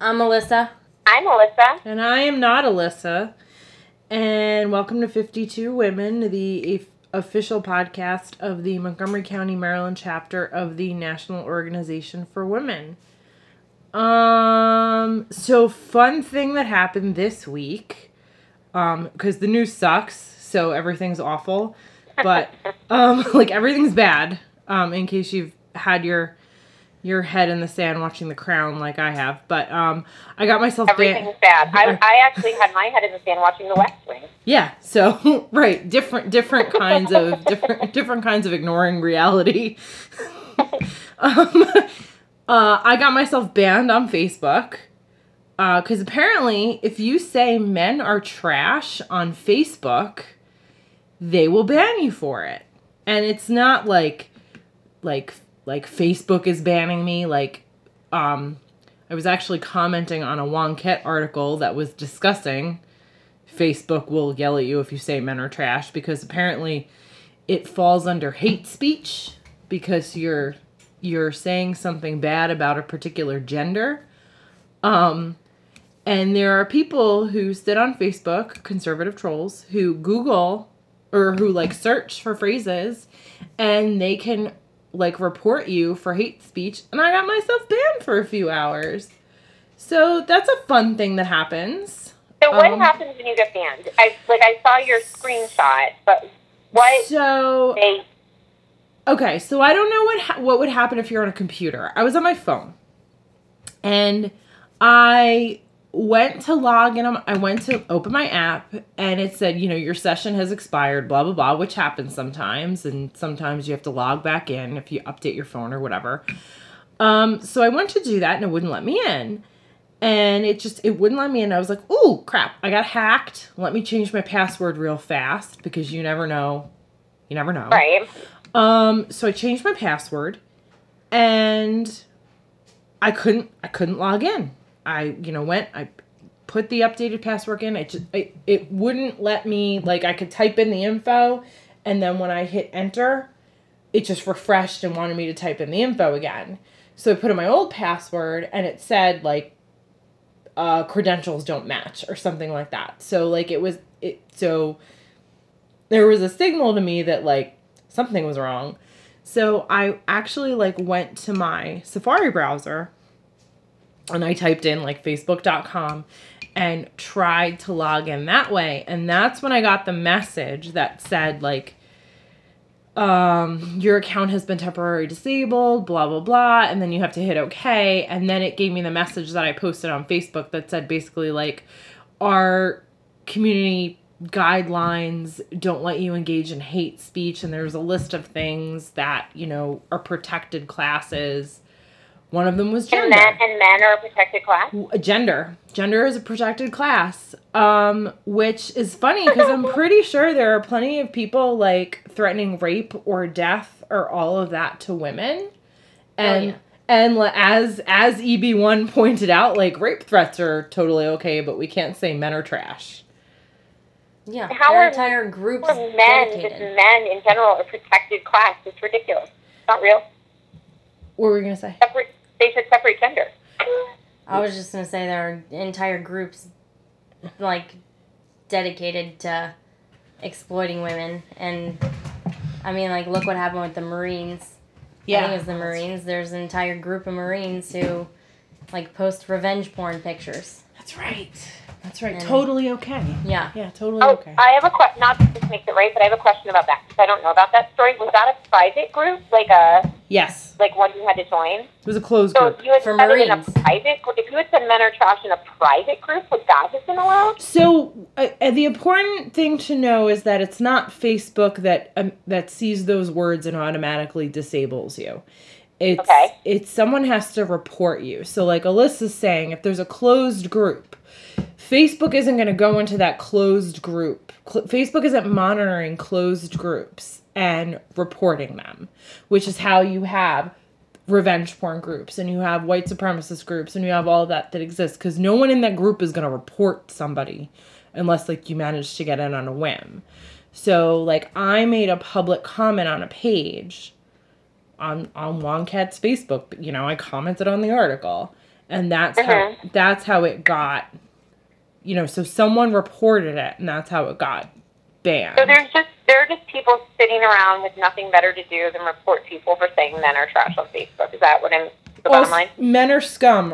I'm Alyssa. I'm Alyssa. And I am not Alyssa. And welcome to 52 Women, the official podcast of the Montgomery County, Maryland chapter of the National Organization for Women. So fun thing that happened this week, because the news sucks, so everything's awful, but, like everything's bad, in case you've had your head in the sand watching The Crown like I have, but, I got myself Everything's bad. I actually had my head in the sand watching The West Wing. Yeah. So, right. Different kinds of, different kinds of ignoring reality. I got myself banned on Facebook, because apparently if you say men are trash on Facebook, they will ban you for it. And it's not like Facebook is banning me. Like, I was actually commenting on a Wonkette article that was discussing Facebook will yell at you if you say men are trash, because apparently it falls under hate speech because you're saying something bad about a particular gender. And there are people who sit on Facebook, conservative trolls, who Google or who like search for phrases, and they can like report you for hate speech. And I got myself banned for a few hours. So that's a fun thing that happens. So what happens when you get banned? I saw your screenshot, but what? Okay, so I don't know what would happen if you're on a computer. I was on my phone, and I went to log in. I went to open my app, and it said, your session has expired, blah, blah, blah, which happens sometimes, and sometimes you have to log back in if you update your phone or whatever. So I went to do that, and it wouldn't let me in. And it wouldn't let me in. I was like, oh, crap, I got hacked. Let me change my password real fast, because you never know. You never know. Right. So I changed my password, and I couldn't log in. I put the updated password in. It wouldn't let me, I could type in the info, and then when I hit enter, it just refreshed and wanted me to type in the info again. So I put in my old password, and it said, credentials don't match or something like that. So, so there was a signal to me that, something was wrong. So I actually went to my Safari browser, and I typed in facebook.com and tried to log in that way. And that's when I got the message that said your account has been temporarily disabled, blah, blah, blah. And then you have to hit okay. And then it gave me the message that I posted on Facebook that said basically our community guidelines don't let you engage in hate speech, and there's a list of things that are protected classes. One of them was gender, and men are a protected class. Gender is a protected class, which is funny because I'm pretty sure there are plenty of people threatening rape or death or all of that to women, and oh, yeah. And as EB1 pointed out, rape threats are totally okay, but we can't say men are trash. Yeah, how are entire groups of men, just men in general, a protected class? It's ridiculous. It's not real. What were we going to say? They should separate gender. I was just going to say there are entire groups, dedicated to exploiting women. And, look what happened with the Marines. Yeah. I think it was the Marines. There's an entire group of Marines who, post revenge porn pictures. That's right. That's right. And totally okay. Yeah. Yeah, totally okay. I have a question. Not that this makes it right, but I have a question about that, because I don't know about that story. Was that a private group? Yes. One you had to join? It was a closed group. For Marines. If you had said men are trash in a private group, would that have been allowed? So, the important thing to know is that it's not Facebook that sees those words and automatically disables you. It's someone has to report you. So Alyssa's saying, if there's a closed group, Facebook isn't going to go into that closed group. Facebook isn't monitoring closed groups and reporting them, which is how you have revenge porn groups and you have white supremacist groups and you have all that exists, because no one in that group is going to report somebody unless you manage to get in on a whim. So I made a public comment on a page on Wonkette's Facebook, I commented on the article, And that's how it got, you know, so someone reported it, and that's how it got banned. So there are just people sitting around with nothing better to do than report people for saying men are trash on Facebook. Is that what I'm... Well, men are scum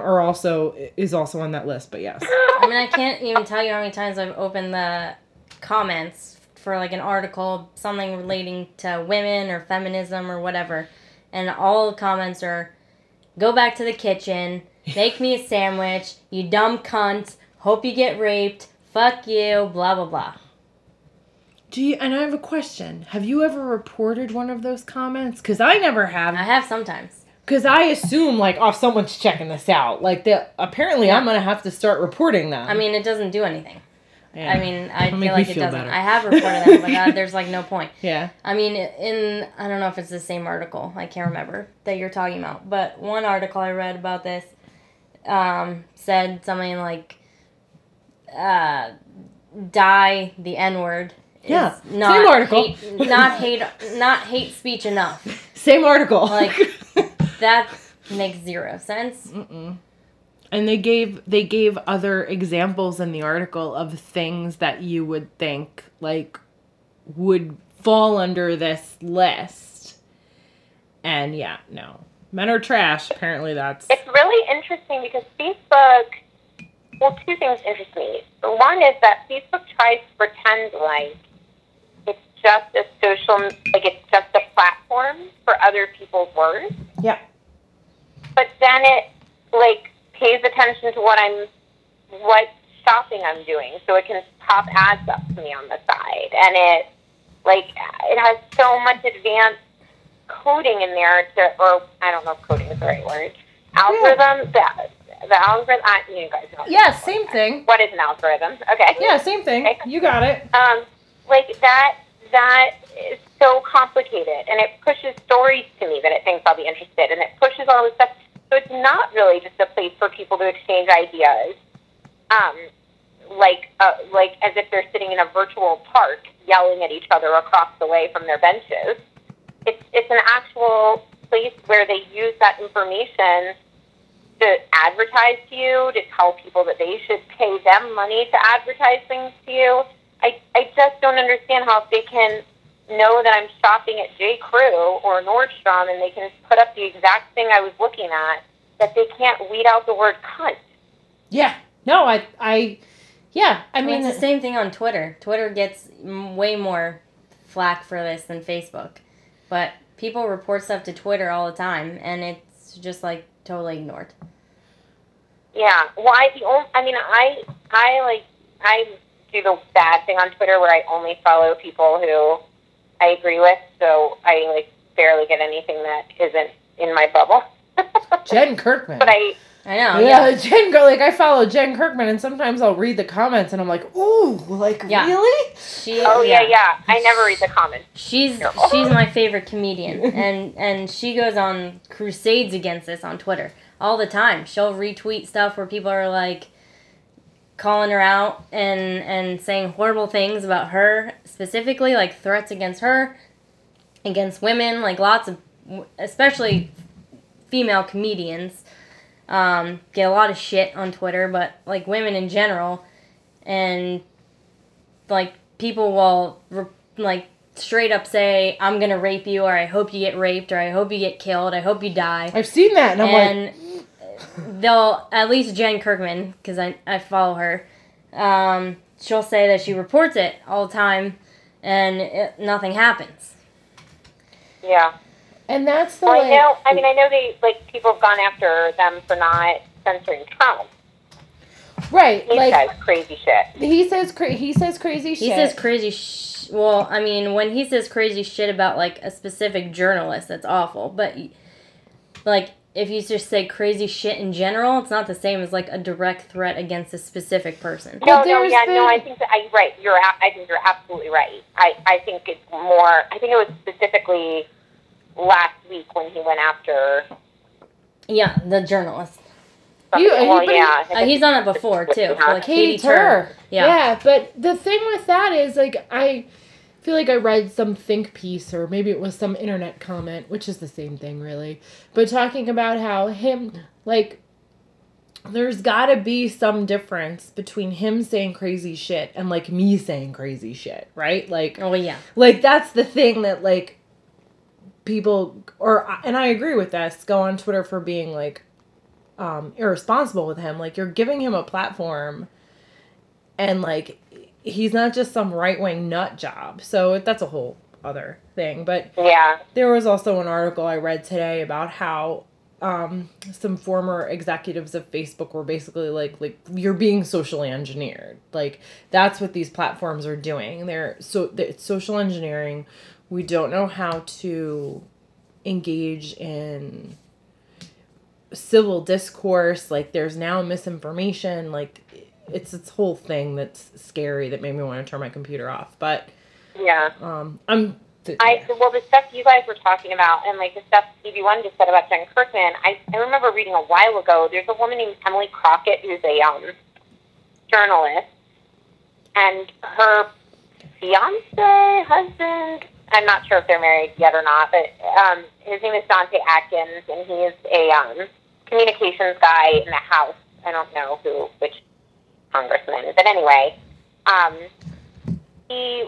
is also on that list, but yes. I mean, I can't even tell you how many times I've opened the comments for like an article, something relating to women or feminism or whatever, and all the comments are, "Go back to the kitchen, make me a sandwich, you dumb cunt, hope you get raped, fuck you, blah blah blah." And I have a question. Have you ever reported one of those comments? Because I never have. I have sometimes. Because I assume, like, oh, someone's checking this out. Like, apparently I'm going to have to start reporting them. I mean, it doesn't do anything. Yeah. I mean, I feel like it doesn't. Better. I have reported them, but there's, like, no point. Yeah. I mean, I don't know if it's the same article. I can't remember that you're talking about. But one article I read about this said something like, die the N-word. Yeah. Same article. Not hate speech enough. Same article. Like... That makes zero sense. Mm-mm. And they gave other examples in the article of things that you would think, like, would fall under this list. And, yeah, no. Men are trash. Apparently that's... It's really interesting because Facebook... Well, two things interest me. One is that Facebook tries to pretend like it's just a social... Like, it's just a platform for other people's words. Yeah. But then it, like, pays attention to what shopping I'm doing, so it can pop ads up to me on the side. And it, like, it has so much advanced coding in there I don't know if coding is the right word. Algorithm, yeah. The algorithm, you guys know. Yeah, same thing. What is an algorithm? Okay. Yeah, same thing. Okay. You got it. Like, that is so complicated, and it pushes stories to me that it thinks I'll be interested, and it pushes all this stuff. So it's not really just a place for people to exchange ideas, like as if they're sitting in a virtual park yelling at each other across the way from their benches. It's an actual place where they use that information to advertise to you, to tell people that they should pay them money to advertise things to you. I just don't understand how, if they can know that I'm shopping at J. Crew or Nordstrom and they can put up the exact thing I was looking at, that they can't weed out the word cunt. Yeah. No, I mean... It's the same thing on Twitter. Twitter gets way more flack for this than Facebook. But people report stuff to Twitter all the time, and it's just, like, totally ignored. Yeah. Well, I do the bad thing on Twitter where I only follow people who I agree with, so I barely get anything that isn't in my bubble. Jen Kirkman. But I know. Yeah. I follow Jen Kirkman, and sometimes I'll read the comments, and I'm like, ooh, really? Yeah. I never read the comments. She's my favorite comedian, and she goes on crusades against this on Twitter all the time. She'll retweet stuff where people are like, calling her out and saying horrible things about her specifically, like threats against her, against women, like lots of, especially female comedians, get a lot of shit on Twitter, but like women in general, and like people will like straight up say, I'm gonna rape you, or I hope you get raped, or I hope you get killed, I hope you die. I've seen that, and I'm like... They'll, at least Jen Kirkman, because I follow her, she'll say that she reports it all the time, and nothing happens. Yeah. And that's the way... I know they, like, people have gone after them for not censoring Trump. Right. He says crazy shit. Well, I mean, when he says crazy shit about, like, a specific journalist, that's awful, but, like... If you just say crazy shit in general, it's not the same as like a direct threat against a specific person. No. I think you're absolutely right. I think it's more. I think it was specifically last week when he went after. Yeah, the journalist. He's done it before too. For like Katie Turner. Yeah, but the thing with that is like I feel like I read some think piece, or maybe it was some internet comment, which is the same thing really, but talking about how him, like, there's got to be some difference between him saying crazy shit and, like, me saying crazy shit, right? Like, oh, yeah. Like, that's the thing that, like, people, or, and I agree with this, go on Twitter for being, like, irresponsible with him. Like, you're giving him a platform, and, like, he's not just some right-wing nut job. So that's a whole other thing. But yeah, there was also an article I read today about how some former executives of Facebook were basically like you're being socially engineered. Like, that's what these platforms are doing. It's social engineering. We don't know how to engage in civil discourse. Like, there's now misinformation. Like, it's this whole thing that's scary that made me want to turn my computer off. But yeah, well, the stuff you guys were talking about, and like the stuff CB1 just said about Jen Kirkman, I remember reading a while ago, there's a woman named Emily Crockett who's a journalist, and her fiance, husband, I'm not sure if they're married yet or not, but his name is Dante Atkins, and he is a communications guy in the House. I don't know which congressman, but anyway, he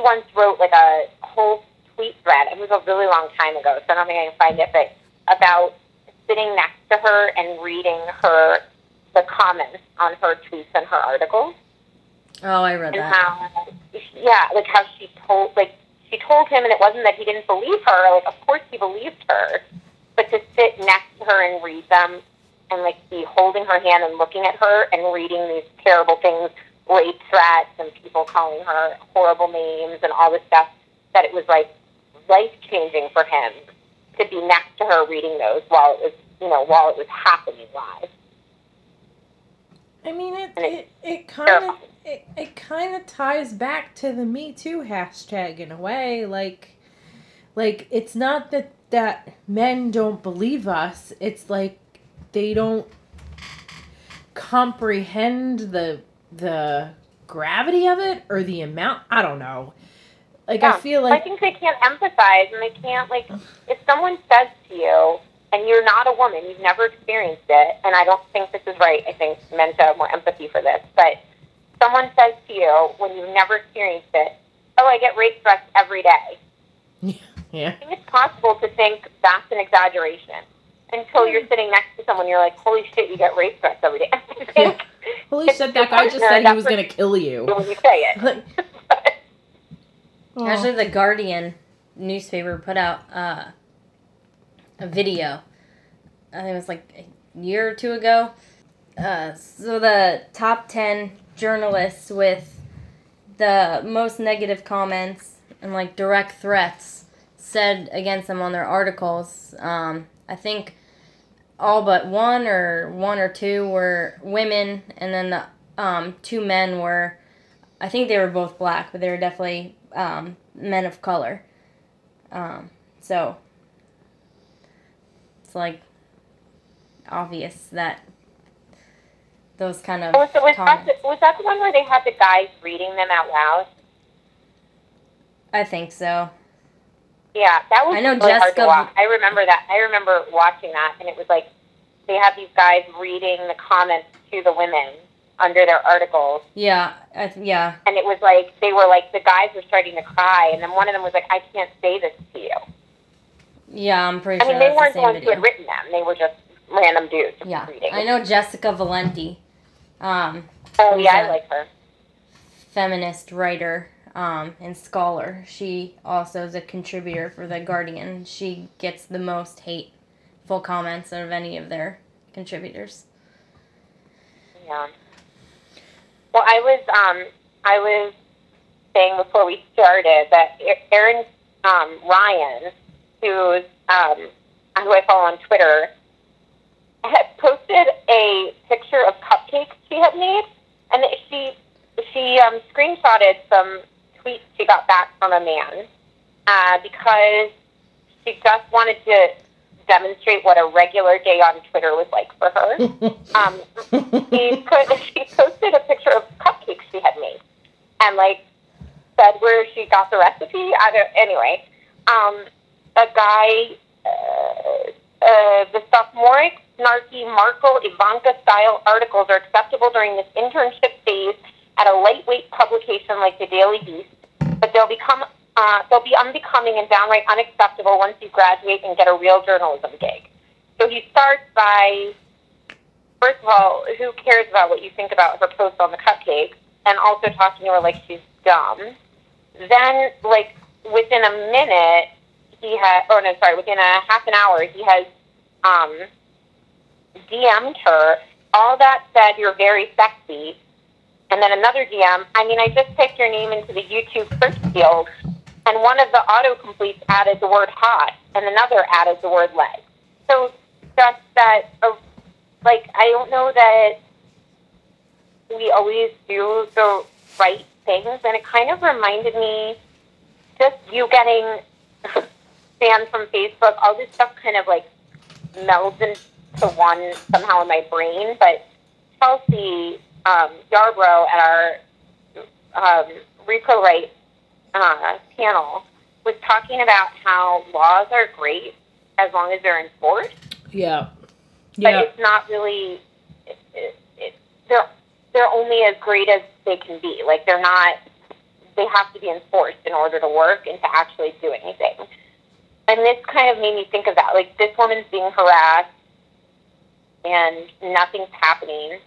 once wrote like a whole tweet thread. It was a really long time ago, so I don't think I can find it, but about sitting next to her and reading her, the comments on her tweets and her articles. Oh, I read that. How, yeah, like how she told him, and it wasn't that he didn't believe her. Like, of course he believed her, but to sit next to her and read them, and like be holding her hand and looking at her and reading these terrible things. Rape threats and people calling her horrible names and all this stuff, that it was like life-changing for him to be next to her reading those while it was happening live. I mean, it kind of ties back to the Me Too hashtag in a way. Like it's not that men don't believe us. It's like they don't comprehend the gravity of it or the amount. I don't know. Like, yeah. I feel like, I think they can't empathize, and they can't, like, if someone says to you, and you're not a woman, you've never experienced it, and I don't think this is right. I think men should have more empathy for this, but someone says to you when you've never experienced it, oh, I get rape threats every day. Yeah. I think it's possible to think that's an exaggeration until you're sitting next to someone, you're like, holy shit, you get rape threats every day. I think, yeah. Holy shit, that guy just said he was going to kill you. When you say it. Like, actually, The Guardian newspaper put out a video. I think it was like a year or two ago. So the top 10 journalists with the most negative comments and like direct threats said against them on their articles. I think all but one or two were women, and then the two men were, I think they were both black, but they were definitely men of color. So it's like obvious that those kind of comments. Was that the one where they had the guys reading them out loud? I think so. Yeah, that was really hard to watch. I remember that. I remember watching that, and it was like they have these guys reading the comments to the women under their articles. Yeah, yeah. And it was like they were like, the guys were starting to cry, and then one of them was like, "I can't say this to you." Yeah, I'm pretty sure. I mean, they weren't the ones who had written them; they were just random dudes. Yeah, reading. I know Jessica Valenti. Oh yeah, I like her. Feminist writer. And scholar. She also is a contributor for The Guardian. She gets the most hateful comments out of any of their contributors. Yeah. Well, I was saying before we started that Erin Ryan, who I follow on Twitter, had posted a picture of cupcakes she had made, and she screenshotted some tweets she got back from a man because she just wanted to demonstrate what a regular day on Twitter was like for her. She posted a picture of cupcakes she had made and like said where she got the recipe. Anyway, a guy, the sophomoric snarky Markle, Ivanka-style articles are acceptable during this internship phase at a lightweight publication like the Daily Beast, but they'll be unbecoming and downright unacceptable once you graduate and get a real journalism gig. So he starts by, first of all, who cares about what you think about her post on the cupcake, and also talking to her like she's dumb. Then, like, within a minute, within a half an hour, he has DM'd her, all that said, you're very sexy, and then another DM, I mean, I just typed your name into the YouTube search field, and one of the autocompletes added the word hot, and another added the word leg. So just that, like, I don't know that we always do the right things, and it kind of reminded me, just you getting banned from Facebook, all this stuff kind of, like, melds into one somehow in my brain, but Chelsea Yarbrough at our Repo Right panel was talking about how laws are great as long as they're enforced. Yeah. Yeah. But it's not really, they're only as great as they can be. Like, they're not, they have to be enforced in order to work and to actually do anything. And this kind of made me think of that. Like, this woman's being harassed and nothing's happening.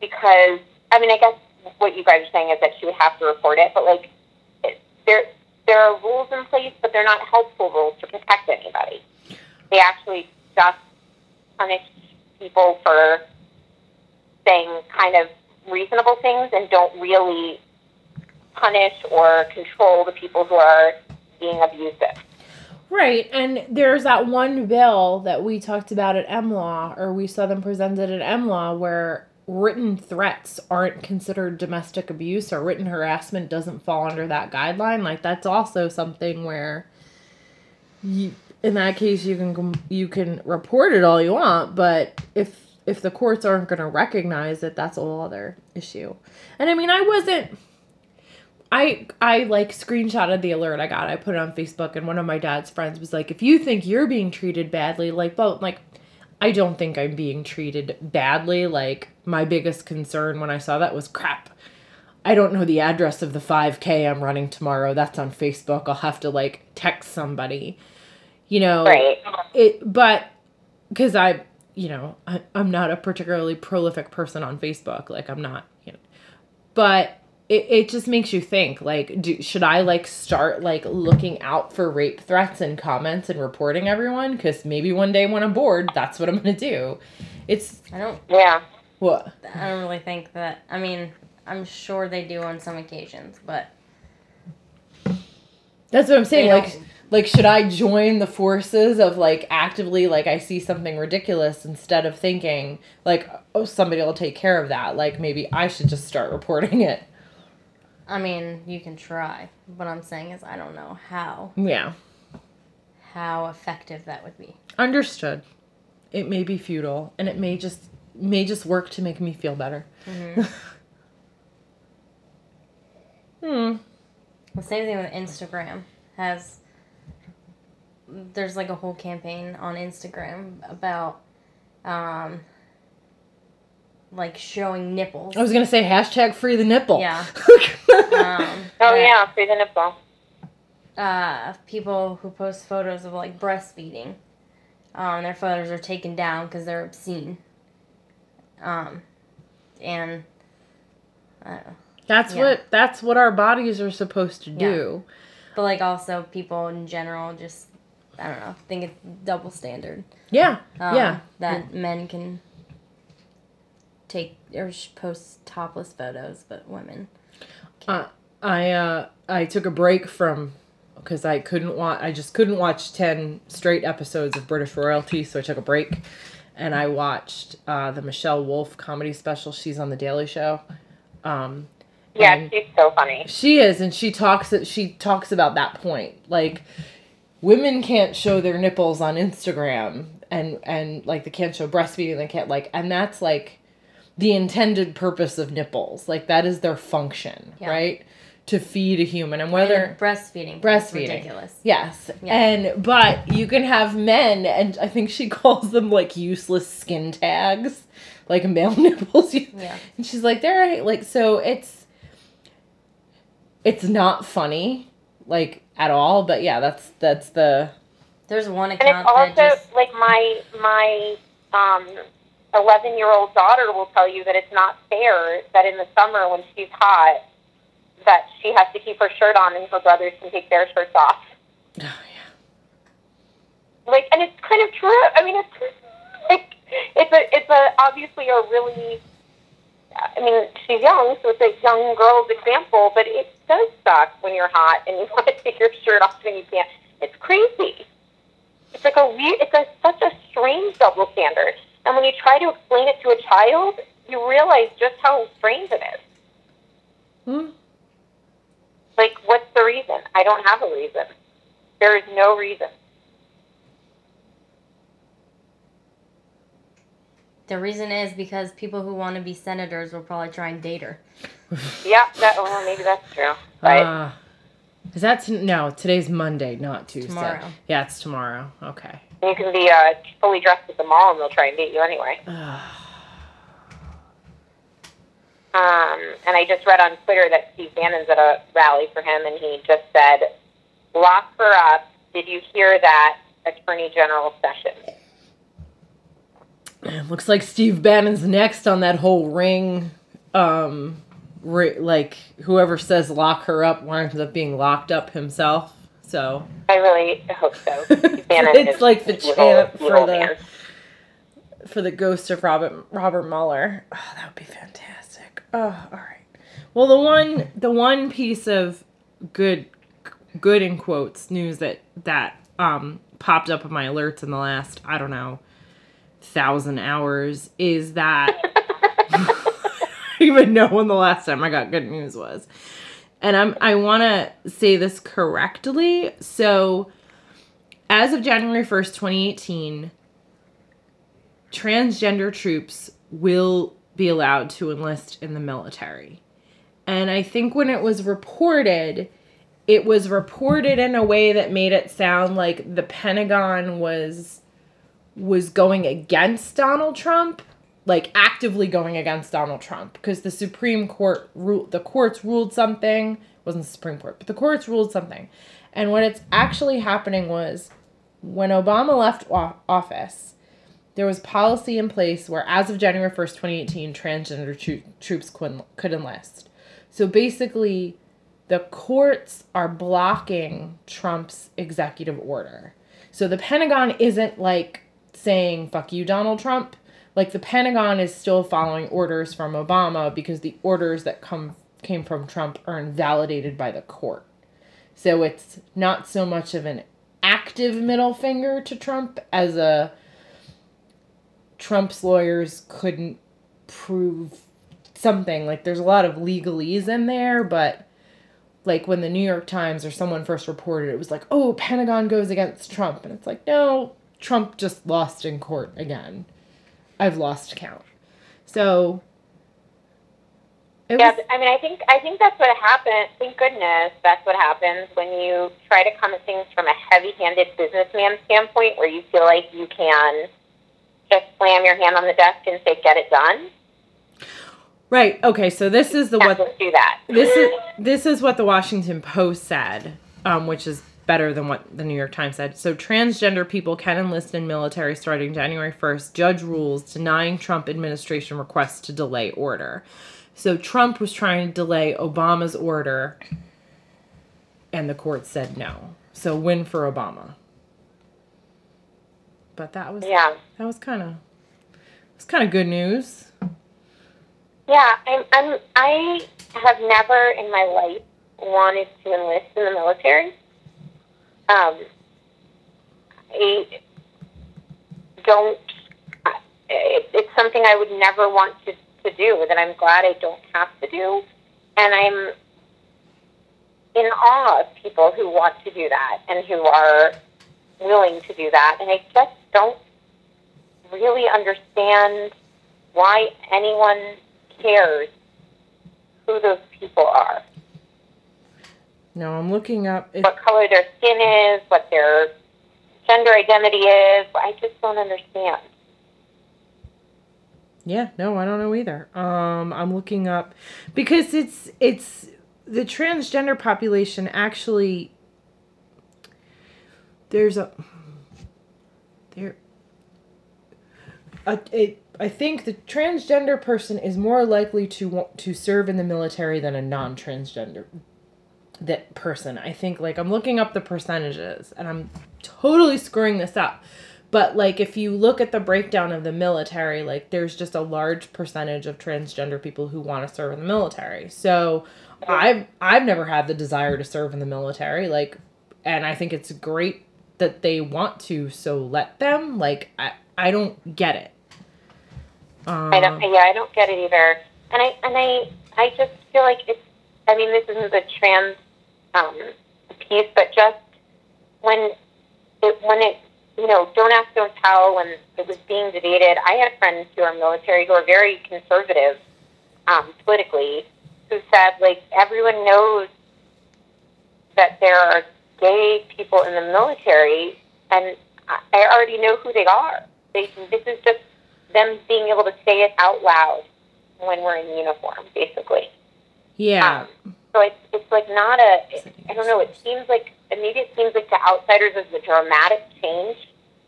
Because, I mean, I guess what you guys are saying is that she would have to report it, but, like, there are rules in place, but they're not helpful rules to protect anybody. They actually just punish people for saying kind of reasonable things and don't really punish or control the people who are being abusive. Right, and there's that one bill that we talked about at MLaw, or we saw them presented at MLaw, where written threats aren't considered domestic abuse, or written harassment doesn't fall under that guideline. Like, that's also something where, in that case, you can report it all you want, but if the courts aren't going to recognize it, that's a whole other issue. And I mean, I like screenshotted the alert I got. I put it on Facebook, and one of my dad's friends was like, if you think you're being treated badly, like, well, like, I don't think I'm being treated badly. Like, my biggest concern when I saw that was, crap, I don't know the address of the 5K I'm running tomorrow. That's on Facebook. I'll have to, like, text somebody, you know, right. I'm not a particularly prolific person on Facebook. Like, I'm not, you know, but It just makes you think, like, should I, like, start, like, looking out for rape threats and comments and reporting everyone? Because maybe one day when I'm bored, that's what I'm going to do. I don't really think that, I mean, I'm sure they do on some occasions, but. That's what I'm saying, like, should I join the forces of, like, actively, like, I see something ridiculous instead of thinking, like, oh, somebody will take care of that. Like, maybe I should just start reporting it. I mean, you can try. What I'm saying is I don't know how. Yeah. How effective that would be. Understood. It may be futile, and it may just work to make me feel better. Mm-hmm. The same thing with Instagram. There's like a whole campaign on Instagram about like showing nipples. I was going to say #FreeTheNipple. Yeah. Free the nipple. People who post photos of, like, breastfeeding, their photos are taken down because they're obscene. And I don't know. That's what our bodies are supposed to do. Yeah. But, like, also people in general just, I don't know, think it's double standard. Yeah. That men can take or post topless photos, but women can't. I took a break from, because I just couldn't watch 10 straight episodes of British royalty, so I took a break, and I watched the Michelle Wolf comedy special. She's on the Daily Show. Yeah, she's so funny. She is, and she talks about that point, like, women can't show their nipples on Instagram, and like, they can't show breastfeeding, they can't, like, and that's, like, the intended purpose of nipples. Like, that is their function, yeah. Right? to feed a human, and whether and breastfeeding, ridiculous. Yes, yeah. But you can have men, and I think she calls them like useless skin tags, like male nipples. Yeah, and she's like, they're like, so it's not funny, like at all. But yeah, that's the. There's one account, and it's also just... like my 11-year-old daughter will tell you that it's not fair that in the summer when she's hot, that she has to keep her shirt on and her brothers can take their shirts off. Oh, yeah. Like, and it's kind of true. I mean, it's like, it's obviously a really, I mean, she's young, so it's a young girl's example, but it does suck when you're hot and you want to take your shirt off when you can't. It's crazy. It's like such a strange double standard. And when you try to explain it to a child, you realize just how strange it is. Hmm. Like, what's the reason? I don't have a reason. There is no reason. The reason is because people who want to be senators will probably try and date her. Yeah, well, maybe that's true. Right? Is that no? Today's Monday, not Tuesday. Tomorrow. Yeah, it's tomorrow. Okay. You can be fully dressed at the mall, and they'll try and date you anyway. And I just read on Twitter that Steve Bannon's at a rally for him, and he just said, "Lock her up. Did you hear that, Attorney General Sessions?" It looks like Steve Bannon's next on that whole ring. Like, whoever says lock her up winds up being locked up himself. So I really hope so. Steve Bannon it's is like the champ for the ghost of Robert Mueller. Oh, that would be fantastic. Oh, all right. Well, the one piece of good in quotes news that popped up in my alerts in the last, I don't know, 1,000 hours is that I don't even know when the last time I got good news was. And I want to say this correctly. So, as of January 1st, 2018, transgender troops will be allowed to enlist in the military. And I think when it was reported in a way that made it sound like the Pentagon was going against Donald Trump, like actively going against Donald Trump, because the Supreme Court ruled something. It wasn't the Supreme Court, but the courts ruled something. And what it's actually happening was when Obama left office, there was policy in place where, as of January 1st, 2018, transgender troops could enlist. So basically, the courts are blocking Trump's executive order. So the Pentagon isn't, like, saying, fuck you, Donald Trump. Like, the Pentagon is still following orders from Obama because the orders that came from Trump are invalidated by the court. So it's not so much of an active middle finger to Trump as a... Trump's lawyers couldn't prove something. Like, there's a lot of legalese in there, but, like, when the New York Times or someone first reported, it was like, oh, Pentagon goes against Trump. And it's like, no, Trump just lost in court again. I've lost count. So, I think that's what happened. Thank goodness that's what happens when you try to come at things from a heavy-handed businessman standpoint where you feel like you can... just slam your hand on the desk and say, get it done. Right. Okay. So this is this is what the Washington Post said, which is better than what the New York Times said. So transgender people can enlist in military starting January 1st. Judge rules denying Trump administration requests to delay order. So Trump was trying to delay Obama's order and the court said no. So win for Obama. But that was kind of good news. Yeah, I have never in my life wanted to enlist in the military. I don't. It's something I would never want to do. That I'm glad I don't have to do, and I'm in awe of people who want to do that and who are willing to do that. And I just don't really understand why anyone cares who those people are. No, I'm looking up what color their skin is, what their gender identity is. I just don't understand. Yeah, no, I don't know either. I'm looking up because it's the transgender population actually. I think the transgender person is more likely to want to serve in the military than a non-transgender person. I think, like, I'm looking up the percentages, and I'm totally screwing this up. But, like, if you look at the breakdown of the military, like, there's just a large percentage of transgender people who want to serve in the military. So I've never had the desire to serve in the military, like, and I think it's great that they want to, so let them. Like, I don't get it. I don't get it either. And I just feel like it's, I mean, this isn't the trans piece, but just when it, you know, don't ask, don't tell, when it was being debated, I had friends who are military who are very conservative politically, who said, like, everyone knows that there are gay people in the military, and I already know who they are. This is just them being able to say it out loud when we're in uniform, basically. Yeah. So it's like not I don't know, it seems like, maybe it seems like to outsiders as a dramatic change,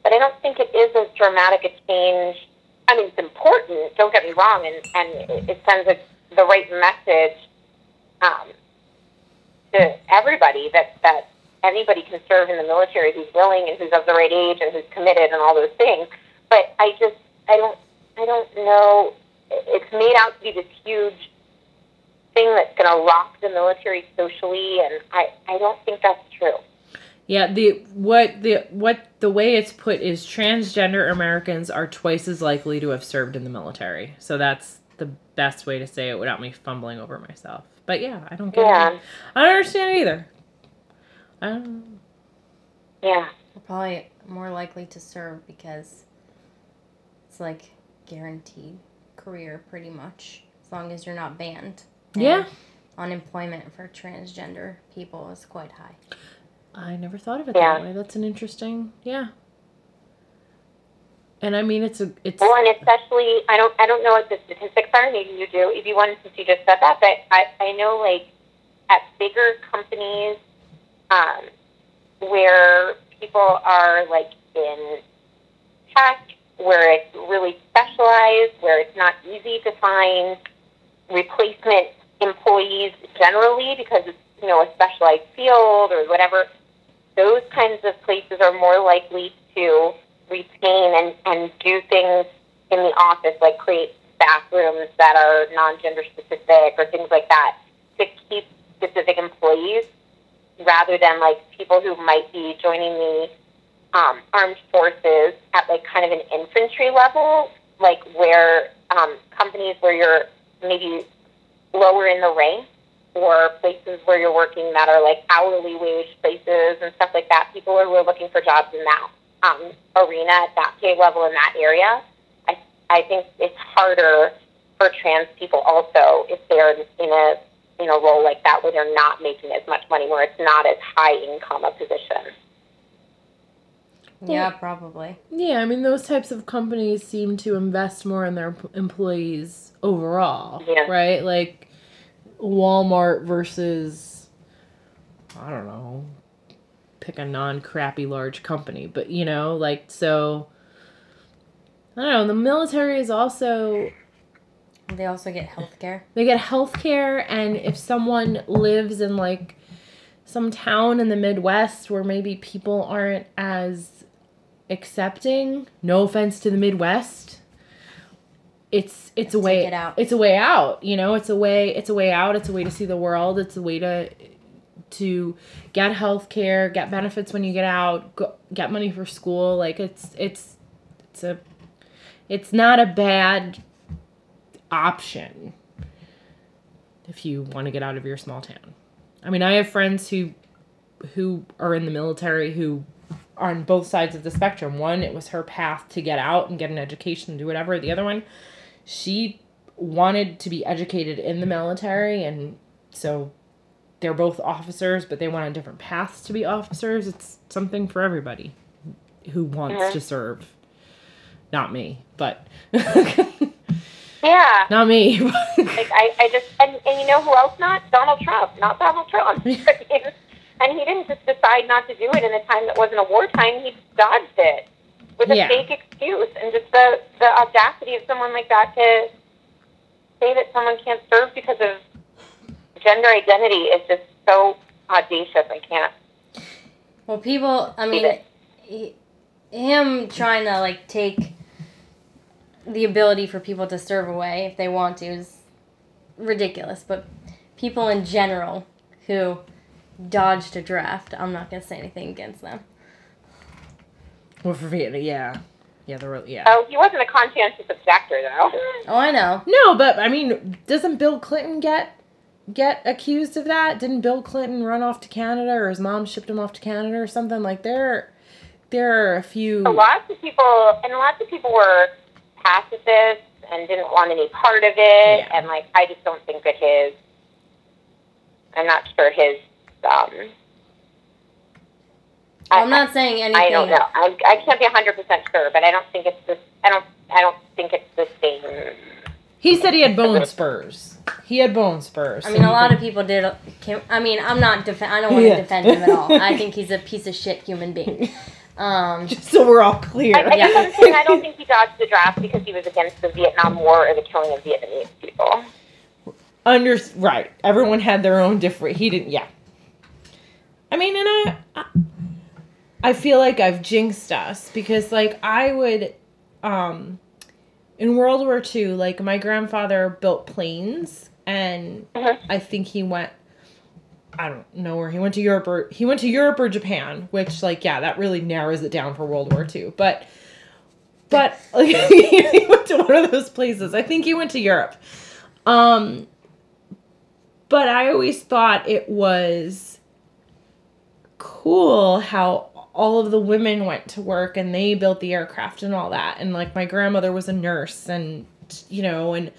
but I don't think it is as dramatic a change. I mean, it's important, don't get me wrong, and it sends the right message to everybody that anybody can serve in the military who's willing and who's of the right age and who's committed and all those things. But I don't know. It's made out to be this huge thing that's going to rock the military socially, and I don't think that's true. Yeah, the way it's put is transgender Americans are twice as likely to have served in the military. So that's the best way to say it without me fumbling over myself. But yeah, I don't get it. I don't understand it either. I don't know. Yeah. They're probably more likely to serve because it's like guaranteed career pretty much, as long as you're not banned. And yeah. Unemployment for transgender people is quite high. I never thought of it that way. That's an interesting, And I mean, it's. Well, and especially, I don't know what the statistics are. Maybe you do. If you wanted, since you just said that, but I know, like, at bigger companies, where people are, like, in tech, where it's really specialized, where it's not easy to find replacement employees generally because it's, you know, a specialized field or whatever, those kinds of places are more likely to retain and do things in the office, like create staff rooms that are non-gender specific or things like that to keep specific employees, rather than, like, people who might be joining the armed forces at, like, kind of an infantry level, like, where companies where you're maybe lower in the rank, or places where you're working that are, like, hourly wage places and stuff like that. People are really looking for jobs in that arena, at that pay level, in that area. I think it's harder for trans people also if they're in a role like that where they're not making as much money, where it's not as high income a position. Yeah, probably. Yeah, I mean, those types of companies seem to invest more in their employees overall, right? Like Walmart versus, I don't know, pick a non-crappy large company. But, you know, like, so, I don't know, the military is also... They also get health care. They get health care, and if someone lives in, like, some town in the Midwest where maybe people aren't as accepting, no offense to the Midwest, it's a way out. It's a way out, you know, it's a way out, it's a way to see the world, it's a way to get health care, get benefits when you get out, get money for school. Like, it's not a bad option if you want to get out of your small town. I mean, I have friends who are in the military who are on both sides of the spectrum. One, it was her path to get out and get an education and do whatever. The other one, she wanted to be educated in the military, and so they're both officers, but they went on different paths to be officers. It's something for everybody who wants to serve. Not me, but... Yeah. Not me. Like, I just... And you know who else not? Donald Trump. Not Donald Trump. And he didn't just decide not to do it in a time that wasn't a wartime. He dodged it with a fake excuse. And just the audacity of someone like that to say that someone can't serve because of gender identity is just so audacious. I can't. Well, people... I mean, him trying to, like, take the ability for people to serve away if they want to is ridiculous. But people in general who dodged a draft, I'm not going to say anything against them. Well, for Vietnam, yeah. Oh, he wasn't a conscientious objector, though. Oh, I know. No, but, I mean, doesn't Bill Clinton get accused of that? Didn't Bill Clinton run off to Canada, or his mom shipped him off to Canada or something? Like, there are a few... So lots of people were pacifists and didn't want any part of it, and, like, I just don't think that his... I'm not sure his... I'm not saying anything... I don't know. I can't be 100% sure, but I don't think it's the... I don't think it's the same... He said he had bone spurs. I mean, a lot of people did... I mean, I don't want to defend him at all. I think he's a piece of shit human being. Just so we're all clear. I don't think he dodged the draft because he was against the Vietnam War or the killing of Vietnamese people. Right. Everyone had their own different... He didn't... Yeah. I mean, and I feel like I've jinxed us because, like, I would... in World War II, like, my grandfather built planes, and I think he went... I don't know where he went to Europe, or he went to Europe or Japan, which, like, yeah, that really narrows it down for World War II. But like, he went to one of those places. I think he went to Europe. But I always thought it was cool how all of the women went to work and they built the aircraft and all that. And, like, my grandmother was a nurse, and, you know, and...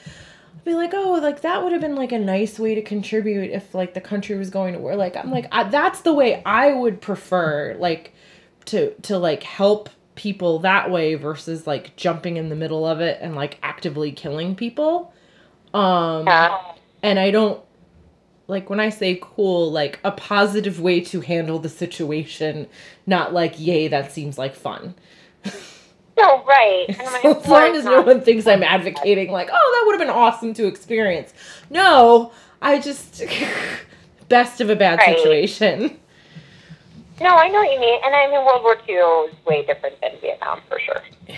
be like, oh, like, that would have been, like, a nice way to contribute if, like, the country was going to war. Like, I'm like, that's the way I would prefer, like, to like, help people that way versus, like, jumping in the middle of it and, like, actively killing people. And I don't, like, when I say cool, like, a positive way to handle the situation, not like, yay, that seems like fun. No, right. So as long as no one thinks I'm advocating, like, oh, that would have been awesome to experience. No, I just, best of a bad situation. No, I know what you mean. And I mean, World War II is way different than Vietnam, for sure. Yeah.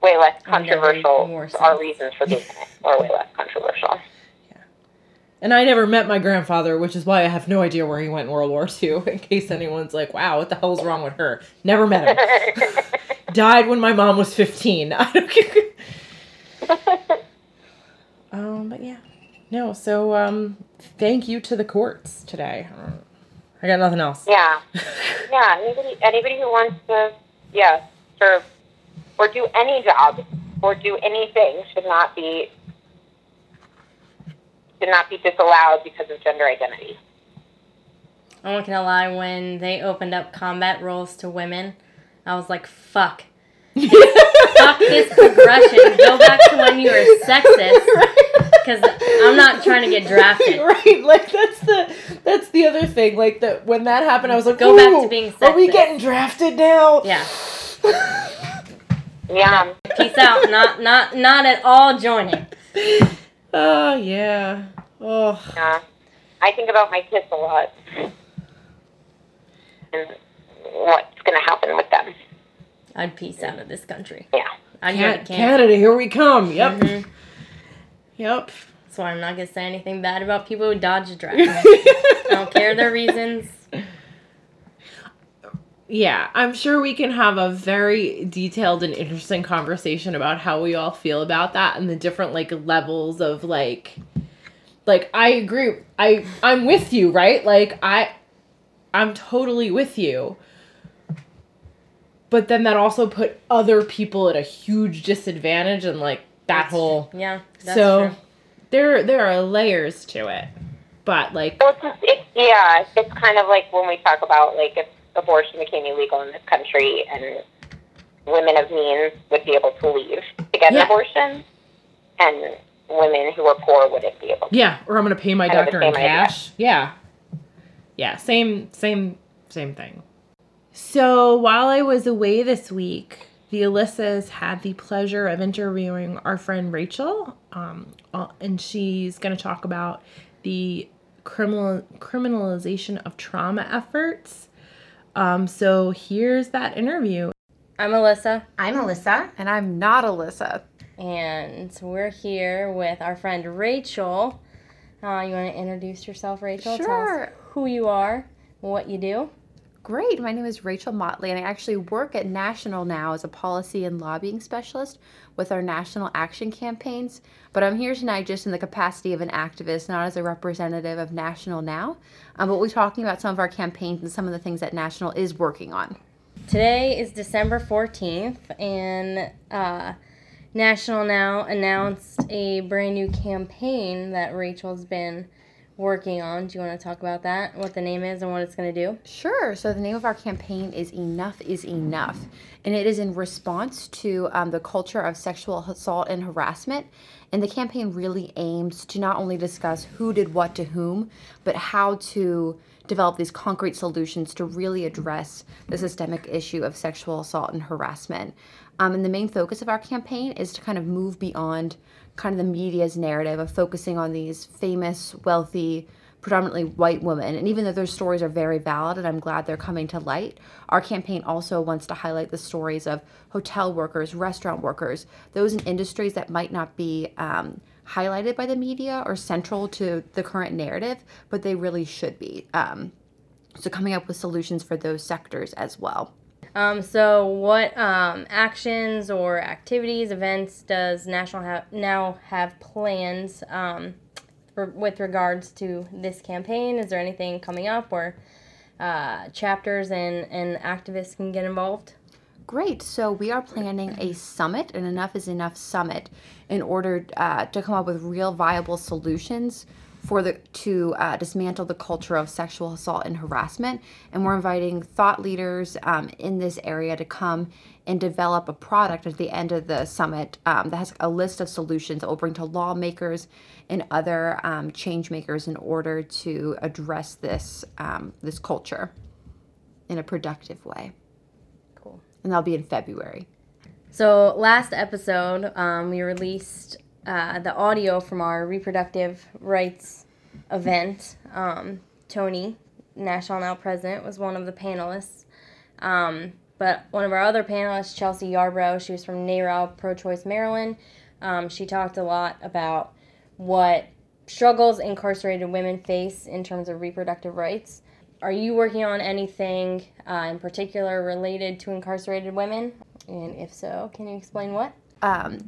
Way less controversial. Our reasons for doing it are way less controversial. Yeah. And I never met my grandfather, which is why I have no idea where he went in World War II, in case anyone's like, wow, what the hell's wrong with her? Never met him. Died when my mom was 15. I don't care. But yeah. No, so thank you to the courts today. I got nothing else. Yeah. Yeah, anybody who wants to serve or do any job or do anything should not be disallowed because of gender identity. I'm not gonna lie, when they opened up combat roles to women, I was like, fuck. Fuck this progression. Go back to when you were sexist. Because I'm not trying to get drafted. Right, like, that's the other thing. Like, when that happened, I was like, go back to being sexist. Are we getting drafted now? Yeah. Yeah. Peace out. Not at all joining. Oh, yeah. Oh. Yeah. I think about my kids a lot. And what's going to happen with them. I'd peace out of this country. Yeah. I'd go to Canada, here we come. Yep. Mm-hmm. Yep. That's why I'm not going to say anything bad about people who dodge a draft. I don't care their reasons. Yeah, I'm sure we can have a very detailed and interesting conversation about how we all feel about that and the different, like, levels of, like, I agree. I'm with you, right? Like, I'm totally with you. But then that also put other people at a huge disadvantage, and, like, that's whole... True. Yeah, that's true. There are layers to it. But like, well, it's kind of like when we talk about like if abortion became illegal in this country and women of means would be able to leave to get an abortion, and women who are poor wouldn't be able to. Yeah, or I'm going to pay my doctor in cash. Yeah, same thing. So while I was away this week, the Alyssas had the pleasure of interviewing our friend Rachel, and she's going to talk about the criminalization of trauma efforts. So here's that interview. I'm Alyssa. I'm Alyssa. And I'm not Alyssa. And we're here with our friend Rachel. You want to introduce yourself, Rachel? Sure. Tell us who you are and what you do. Great. My name is Rachel Motley, and I actually work at National Now as a policy and lobbying specialist with our national action campaigns. But I'm here tonight just in the capacity of an activist, not as a representative of National Now. But we'll be talking about some of our campaigns and some of the things that National is working on. Today is December 14th, and National Now announced a brand new campaign that Rachel's been working on. Do you want to talk about that, what the name is and what it's going to do? Sure. So the name of our campaign is Enough is Enough, and it is in response to the culture of sexual assault and harassment. And the campaign really aims to not only discuss who did what to whom, but how to develop these concrete solutions to really address the systemic issue of sexual assault and harassment. And the main focus of our campaign is to kind of move beyond kind of the media's narrative of focusing on these famous, wealthy, predominantly white women. And even though their stories are very valid and I'm glad they're coming to light, our campaign also wants to highlight the stories of hotel workers, restaurant workers, those in industries that might not be highlighted by the media or central to the current narrative, but they really should be. So coming up with solutions for those sectors as well. So what actions or activities, events does National Now have plans with regards to this campaign? Is there anything coming up where chapters and activists can get involved? Great. So we are planning a summit, an Enough is Enough summit, in order to come up with real viable solutions to dismantle the culture of sexual assault and harassment. And we're inviting thought leaders in this area to come and develop a product at the end of the summit that has a list of solutions that we'll bring to lawmakers and other change makers in order to address this this culture in a productive way. Cool. And that'll be in February. So last episode, we released the audio from our reproductive rights event. Tony, National Now president, was one of the panelists. But one of our other panelists, Chelsea Yarbrough, she was from NARAL Pro-Choice Maryland. She talked a lot about what struggles incarcerated women face in terms of reproductive rights. Are you working on anything in particular related to incarcerated women? And if so, can you explain what?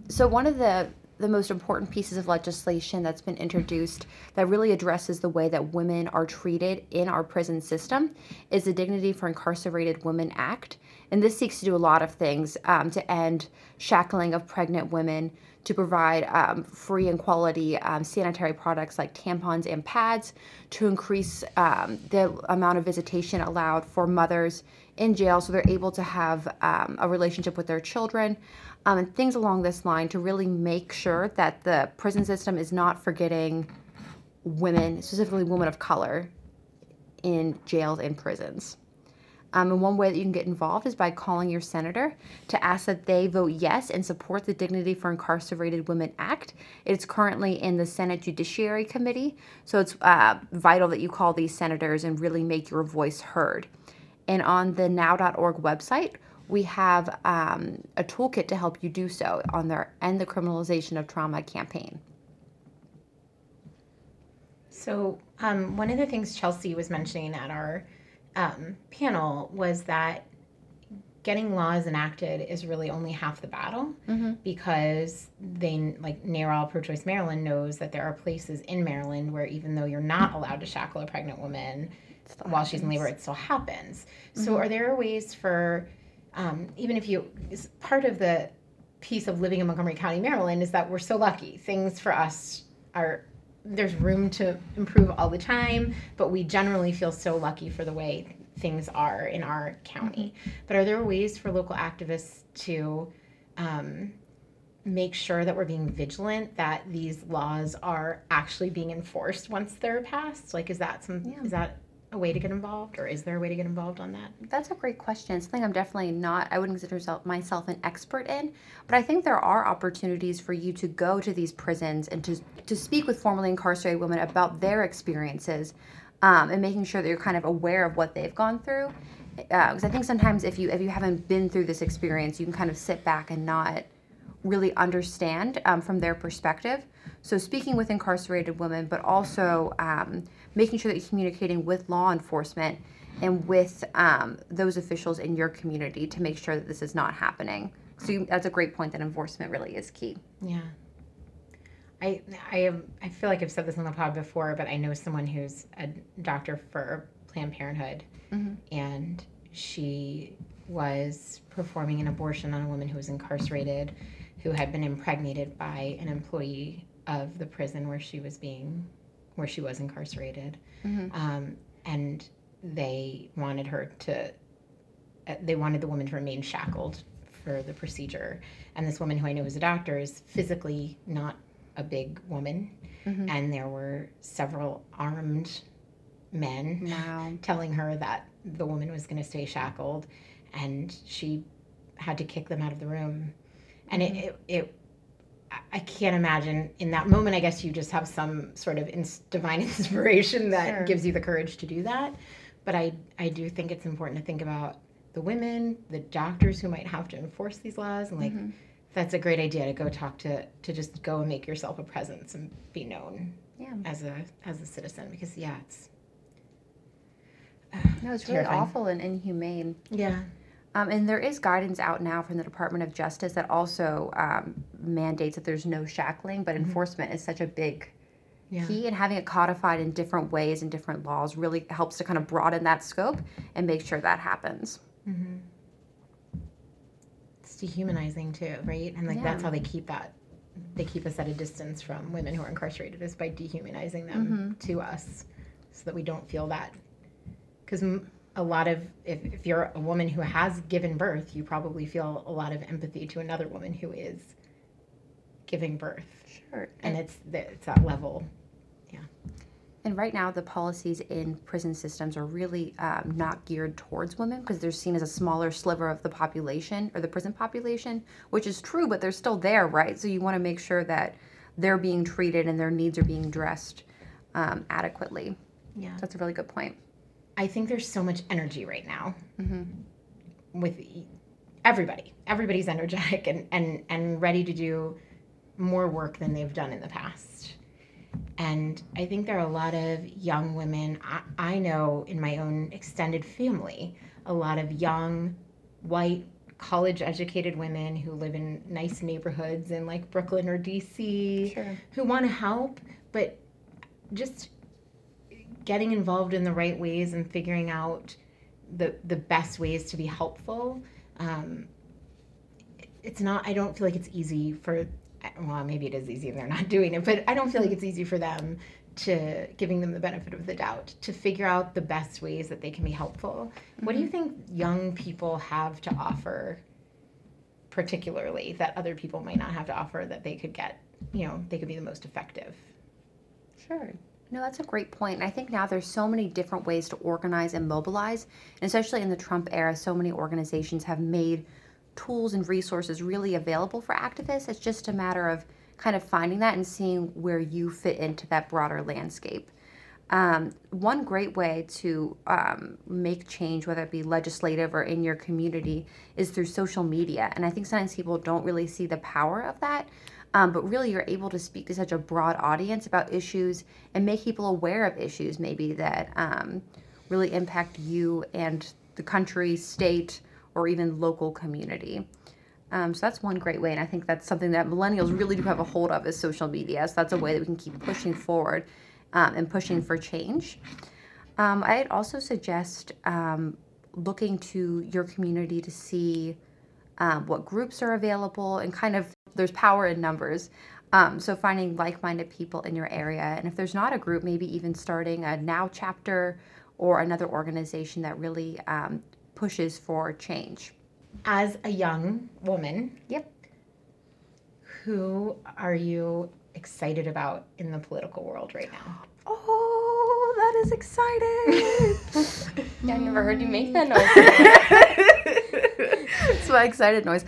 So one of the most important pieces of legislation that's been introduced that really addresses the way that women are treated in our prison system is the Dignity for Incarcerated Women Act. And this seeks to do a lot of things to end shackling of pregnant women, to provide free and quality sanitary products like tampons and pads, to increase the amount of visitation allowed for mothers in jail so they're able to have a relationship with their children, and things along this line to really make sure that the prison system is not forgetting women, specifically women of color, in jails and prisons. And one way that you can get involved is by calling your senator to ask that they vote yes and support the Dignity for Incarcerated Women Act. It's currently in the Senate Judiciary Committee, so it's vital that you call these senators and really make your voice heard. And on the now.org website, we have a toolkit to help you do so on their End the Criminalization of Trauma campaign. So one of the things Chelsea was mentioning at our panel was that getting laws enacted is really only half the battle, mm-hmm. because they, like NARAL Pro-Choice Maryland, knows that there are places in Maryland where even though you're not allowed to shackle a pregnant woman while she's in labor, it still happens. Mm-hmm. So are there ways for, even if you, part of the piece of living in Montgomery County, Maryland, is that we're so lucky. Things for us are there's room to improve all the time, but we generally feel so lucky for the way things are in our county. But are there ways for local activists to make sure that we're being vigilant that these laws are actually being enforced once they're passed? Like, is that some, is that a way to get involved, or is there a way to get involved on that? That's a great question. Something I'm definitely not, I wouldn't consider myself an expert in, but I think there are opportunities for you to go to these prisons and to speak with formerly incarcerated women about their experiences, and making sure that you're kind of aware of what they've gone through. Because I think sometimes if you haven't been through this experience, you can kind of sit back and not really understand from their perspective. So speaking with incarcerated women, but also making sure that you're communicating with law enforcement and with those officials in your community to make sure that this is not happening. So that's a great point, that enforcement really is key. Yeah. I feel like I've said this on the pod before, but I know someone who's a doctor for Planned Parenthood, mm-hmm. and she was performing an abortion on a woman who was incarcerated, who had been impregnated by an employee of the prison where she was incarcerated. Mm-hmm. And they wanted the woman to remain shackled for the procedure. And this woman, who I know is a doctor, is physically not a big woman. Mm-hmm. And there were several armed men telling her that the woman was going to stay shackled, and she had to kick them out of the room. And I can't imagine, in that moment, I guess you just have some sort of divine inspiration that gives you the courage to do that. But I do think it's important to think about the women, the doctors who might have to enforce these laws, and like, mm-hmm. that's a great idea to go talk to just go and make yourself a presence and be known as a citizen, because it's terrifying. Really awful and inhumane. Yeah. And there is guidance out now from the Department of Justice that also mandates that there's no shackling, but mm-hmm. enforcement is such a big key, and having it codified in different ways and different laws really helps to kind of broaden that scope and make sure that happens. Mm-hmm. It's dehumanizing too, right? And like that's how they keep us at a distance from women who are incarcerated, is by dehumanizing them mm-hmm. to us, so that we don't feel that. Because a lot of, if you're a woman who has given birth, you probably feel a lot of empathy to another woman who is giving birth. Sure. And it's that level. Yeah. And right now the policies in prison systems are really not geared towards women, because they're seen as a smaller sliver of the population, or the prison population, which is true, but they're still there, right? So you want to make sure that they're being treated and their needs are being addressed adequately. Yeah. So that's a really good point. I think there's so much energy right now mm-hmm. with everybody. Everybody's energetic and ready to do more work than they've done in the past. And I think there are a lot of young women. I know in my own extended family, a lot of young, white, college-educated women who live in nice neighborhoods in like Brooklyn or D.C. Sure. who want to help, but just getting involved in the right ways and figuring out the best ways to be helpful. I don't feel like it's easy maybe it is easy and they're not doing it, but I don't feel like it's easy for them to, giving them the benefit of the doubt, to figure out the best ways that they can be helpful. Mm-hmm. What do you think young people have to offer particularly that other people might not have to offer, that they could get, they could be the most effective? Sure. No, that's a great point. And I think now there's so many different ways to organize and mobilize, and especially in the Trump era, so many organizations have made tools and resources really available for activists. It's just a matter of kind of finding that and seeing where you fit into that broader landscape. One great way to make change, whether it be legislative or in your community, is through social media. And I think sometimes people don't really see the power of that. But really, you're able to speak to such a broad audience about issues and make people aware of issues maybe that really impact you and the country, state, or even local community. So that's one great way, and I think that's something that millennials really do have a hold of, is social media. So that's a way that we can keep pushing forward and pushing for change. I'd also suggest looking to your community to see what groups are available, and kind of there's power in numbers. So finding like-minded people in your area. And if there's not a group, maybe even starting a Now chapter or another organization that really pushes for change. As a young woman, yep, who are you excited about in the political world right now? Oh, that is exciting. Yeah, I never heard you make that noise. It's my excited noise.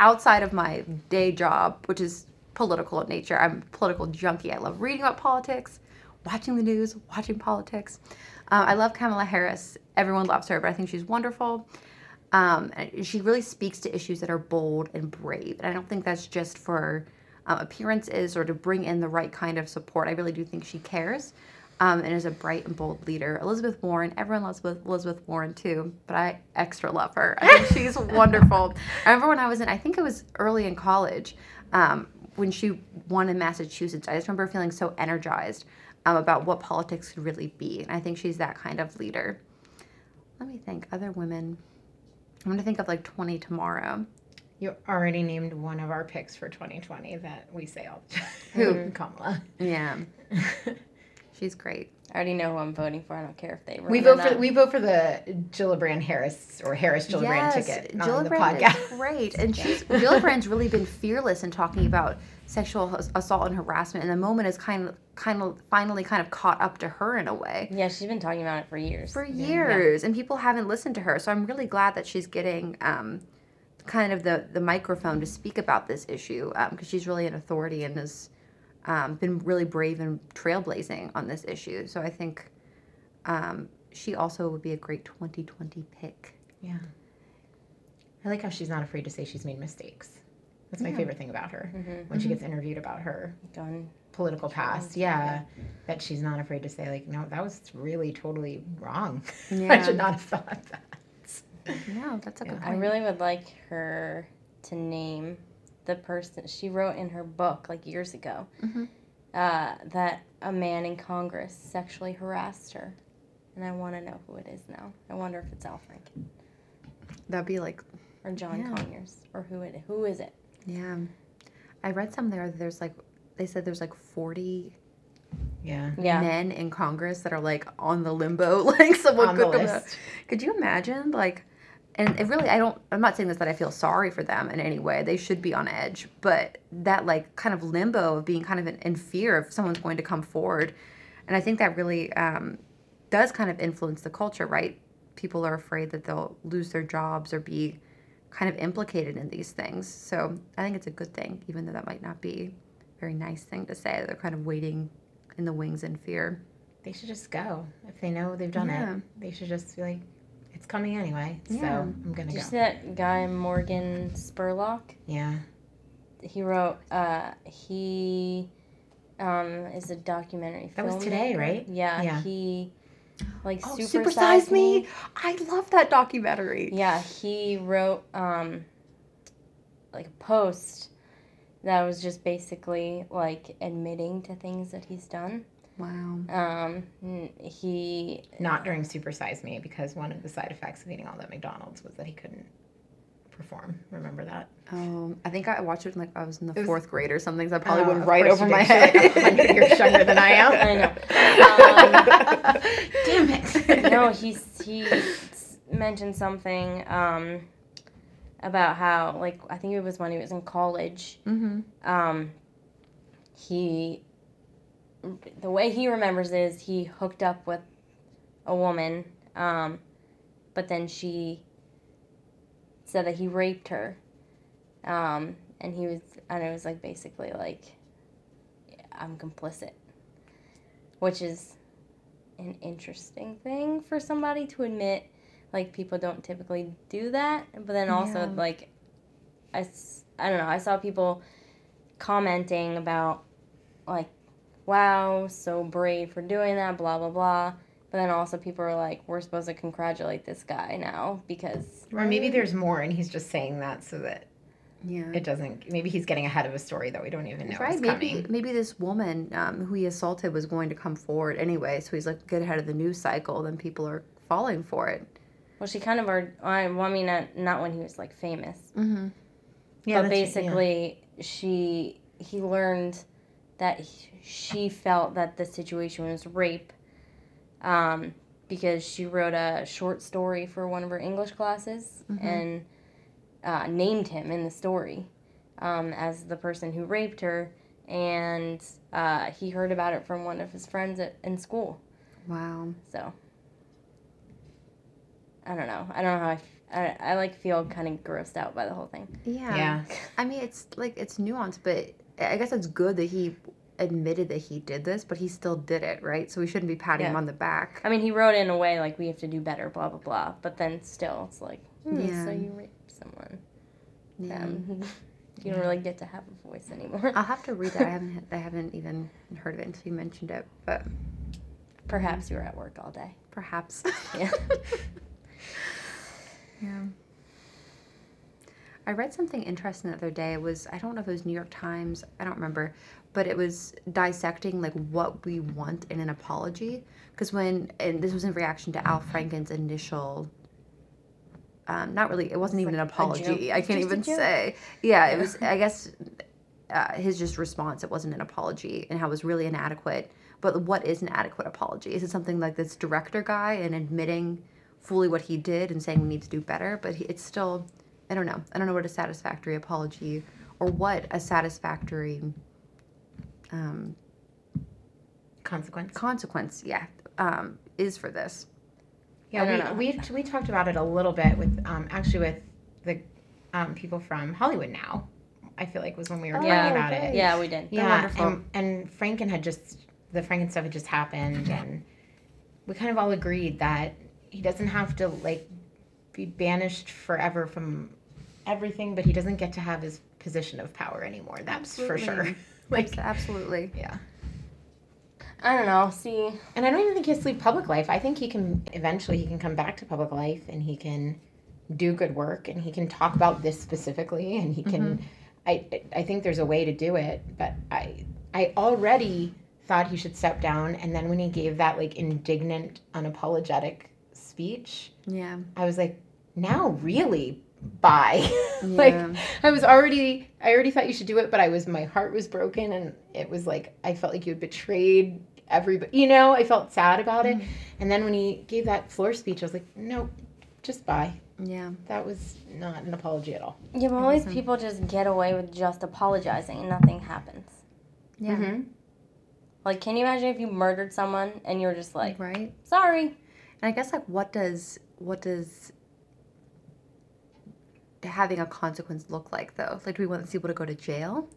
Outside of my day job, which is political in nature, I'm a political junkie. I love reading about politics, watching the news, watching politics. I love Kamala Harris. Everyone loves her, but I think she's wonderful. She really speaks to issues that are bold and brave. And I don't think that's just for appearances or to bring in the right kind of support. I really do think she cares and is a bright and bold leader. Elizabeth Warren, everyone loves Elizabeth Warren too, but I extra love her. I think she's wonderful. I remember when I was early in college, when she won in Massachusetts, I just remember feeling so energized about what politics could really be. And I think she's that kind of leader. Let me think, other women. I'm going to think of 20 tomorrow. You already named one of our picks for 2020 that we say all the time. Who? Kamala. Yeah. She's great. I already know who I'm voting for. I don't care if they run We vote for the Gillibrand Harris or Harris Gillibrand ticket on the podcast. Is great. And Gillibrand's really been fearless in talking about sexual assault and harassment, and the moment has finally caught up to her in a way. Yeah, she's been talking about it for years. Yeah. And people haven't listened to her. So I'm really glad that she's getting kind of the microphone to speak about this issue, because she's really an authority and is been really brave and trailblazing on this issue. So I think she also would be a great 2020 pick. Yeah. I like how she's not afraid to say she's made mistakes. That's my favorite thing about her. Mm-hmm. When she gets interviewed about her political past, that she's not afraid to say, no, that was really totally wrong. Yeah. I should not have thought that. No, that's a good point. I really would like her to name the person she wrote in her book years ago that a man in Congress sexually harassed her, and I want to know who it is now. I wonder if it's Al Franken. That'd be or John Conyers, or who is it? Yeah, I read somewhere that there's they said there's 40 men in Congress that are on the limbo someone could come out. Could you imagine And it really, I'm not saying this that I feel sorry for them in any way. They should be on edge. But that kind of limbo of being kind of in fear of someone's going to come forward. And I think that really does kind of influence the culture, right? People are afraid that they'll lose their jobs or be kind of implicated in these things. So I think it's a good thing, even though that might not be a very nice thing to say. They're kind of waiting in the wings in fear. They should just go. If they know they've done it, they should just be it's coming anyway, so I'm going to go. Did you see that guy, Morgan Spurlock? Yeah. He wrote, is a documentary film. That was today, right? Yeah. He, Super Size Me. I love that documentary. Yeah, he wrote, a post that was just basically, admitting to things that he's done. Wow. Not during Super Size Me, because one of the side effects of eating all that McDonald's was that he couldn't perform. Remember that? Oh, I think I watched it when I was in the fourth grade or something, so I probably went right over my head. 100 years younger than I am. I know. Damn it. No, he mentioned something about how, I think it was when he was in college, the way he remembers it is he hooked up with a woman, but then she said that he raped her, and he was, and it was I'm complicit, which is an interesting thing for somebody to admit. People don't typically do that, but then also I don't know. I saw people commenting about wow, so brave for doing that, blah, blah, blah. But then also people are we're supposed to congratulate this guy now because... Or maybe there's more and he's just saying that so that it doesn't... Maybe he's getting ahead of a story that we don't even know is coming. Maybe this woman who he assaulted was going to come forward anyway, so he's get ahead of the news cycle, then people are falling for it. Well, she kind of... not when he was famous. Yeah, but basically... he learned that she felt that the situation was rape, because she wrote a short story for one of her English classes, mm-hmm. and named him in the story as the person who raped her, and he heard about it from one of his friends in school. Wow. So, I don't know. I don't know how I like feel kind of grossed out by the whole thing. Yeah. I mean, it's like, it's nuanced, but I guess it's good that he admitted that he did this, but he still did it, right? So we shouldn't be patting him on the back. I mean, he wrote in a way like, we have to do better, blah, blah, blah. But then still, it's like, so you raped someone. Yeah. You don't really get to have a voice anymore. I'll have to read that. I haven't even heard of it until you mentioned it, but... Perhaps you were at work all day. Perhaps. Yeah. Yeah. I read something interesting the other day. It was, I don't know if it was New York Times, I don't remember, but it was dissecting like what we want in an apology. Because and this was in reaction to Al Franken's initial, not really, it wasn't even like an apology. I can't even say. Yeah, it was, I guess, his just response, it wasn't an apology and how it was really inadequate. But what is an adequate apology? Is it something like this director guy and admitting fully what he did and saying we need to do better? But it's still, I don't know. I don't know what a satisfactory apology or what a satisfactory consequence, is for this. Yeah, we talked about it a little bit with actually with the people from Hollywood Now. I feel like was when we were talking about it. Yeah, we did. Yeah, and Franken had just. The Franken stuff had just happened, and we kind of all agreed that he doesn't have to, like, be banished forever from everything, but he doesn't get to have his position of power anymore. That's absolutely. For sure. Like, absolutely. Yeah. I don't know. See. And I don't even think he has to leave public life. I think he can come back to public life, and he can do good work, and he can talk about this specifically, and he can, mm-hmm. I think there's a way to do it, but I already... thought he should step down, and then when he gave that like indignant, unapologetic speech, I was like, now really, bye. Yeah. Like I already thought you should do it, but my heart was broken, and it was like I felt like you had betrayed everybody. You know, I felt sad about it. And then when he gave that floor speech, I was like, no, just bye. Yeah, that was not an apology at all. Yeah, but all these people just get away with just apologizing, and nothing happens. Yeah. Mm-hmm. Like, can you imagine if you murdered someone and you're just like, right? Sorry. And I guess, like, what does having a consequence look like, though? Like, do we want people to go to jail?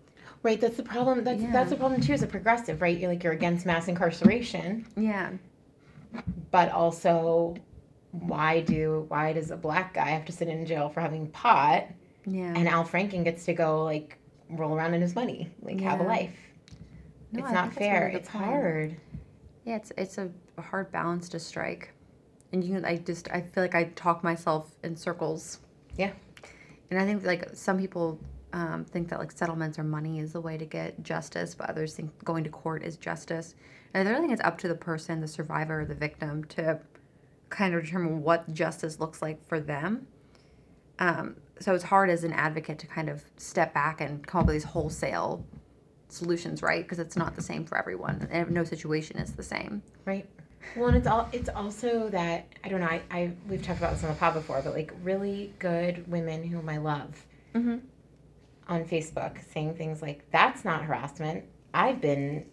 Right, that's the problem. That's the problem, too, as a progressive, right? You're against mass incarceration. Yeah. But also, why does a black guy have to sit in jail for having pot? Yeah. And Al Franken gets to go, like, roll around in his money. Like, have a life. No, it's not fair. It's hard. Yeah, it's a hard balance to strike. And I feel like I talk myself in circles. Yeah. And I think like some people think that like settlements or money is the way to get justice, but others think going to court is justice. And I think it's up to the person, the survivor or the victim, to kind of determine what justice looks like for them. So it's hard as an advocate to kind of step back and come up with these wholesale solutions, right? Because it's not the same for everyone, and no situation is the same, right? Well, and it's also that I don't know. We've talked about this on the pod before, but like really good women whom I love on Facebook saying things like, "That's not harassment. I've been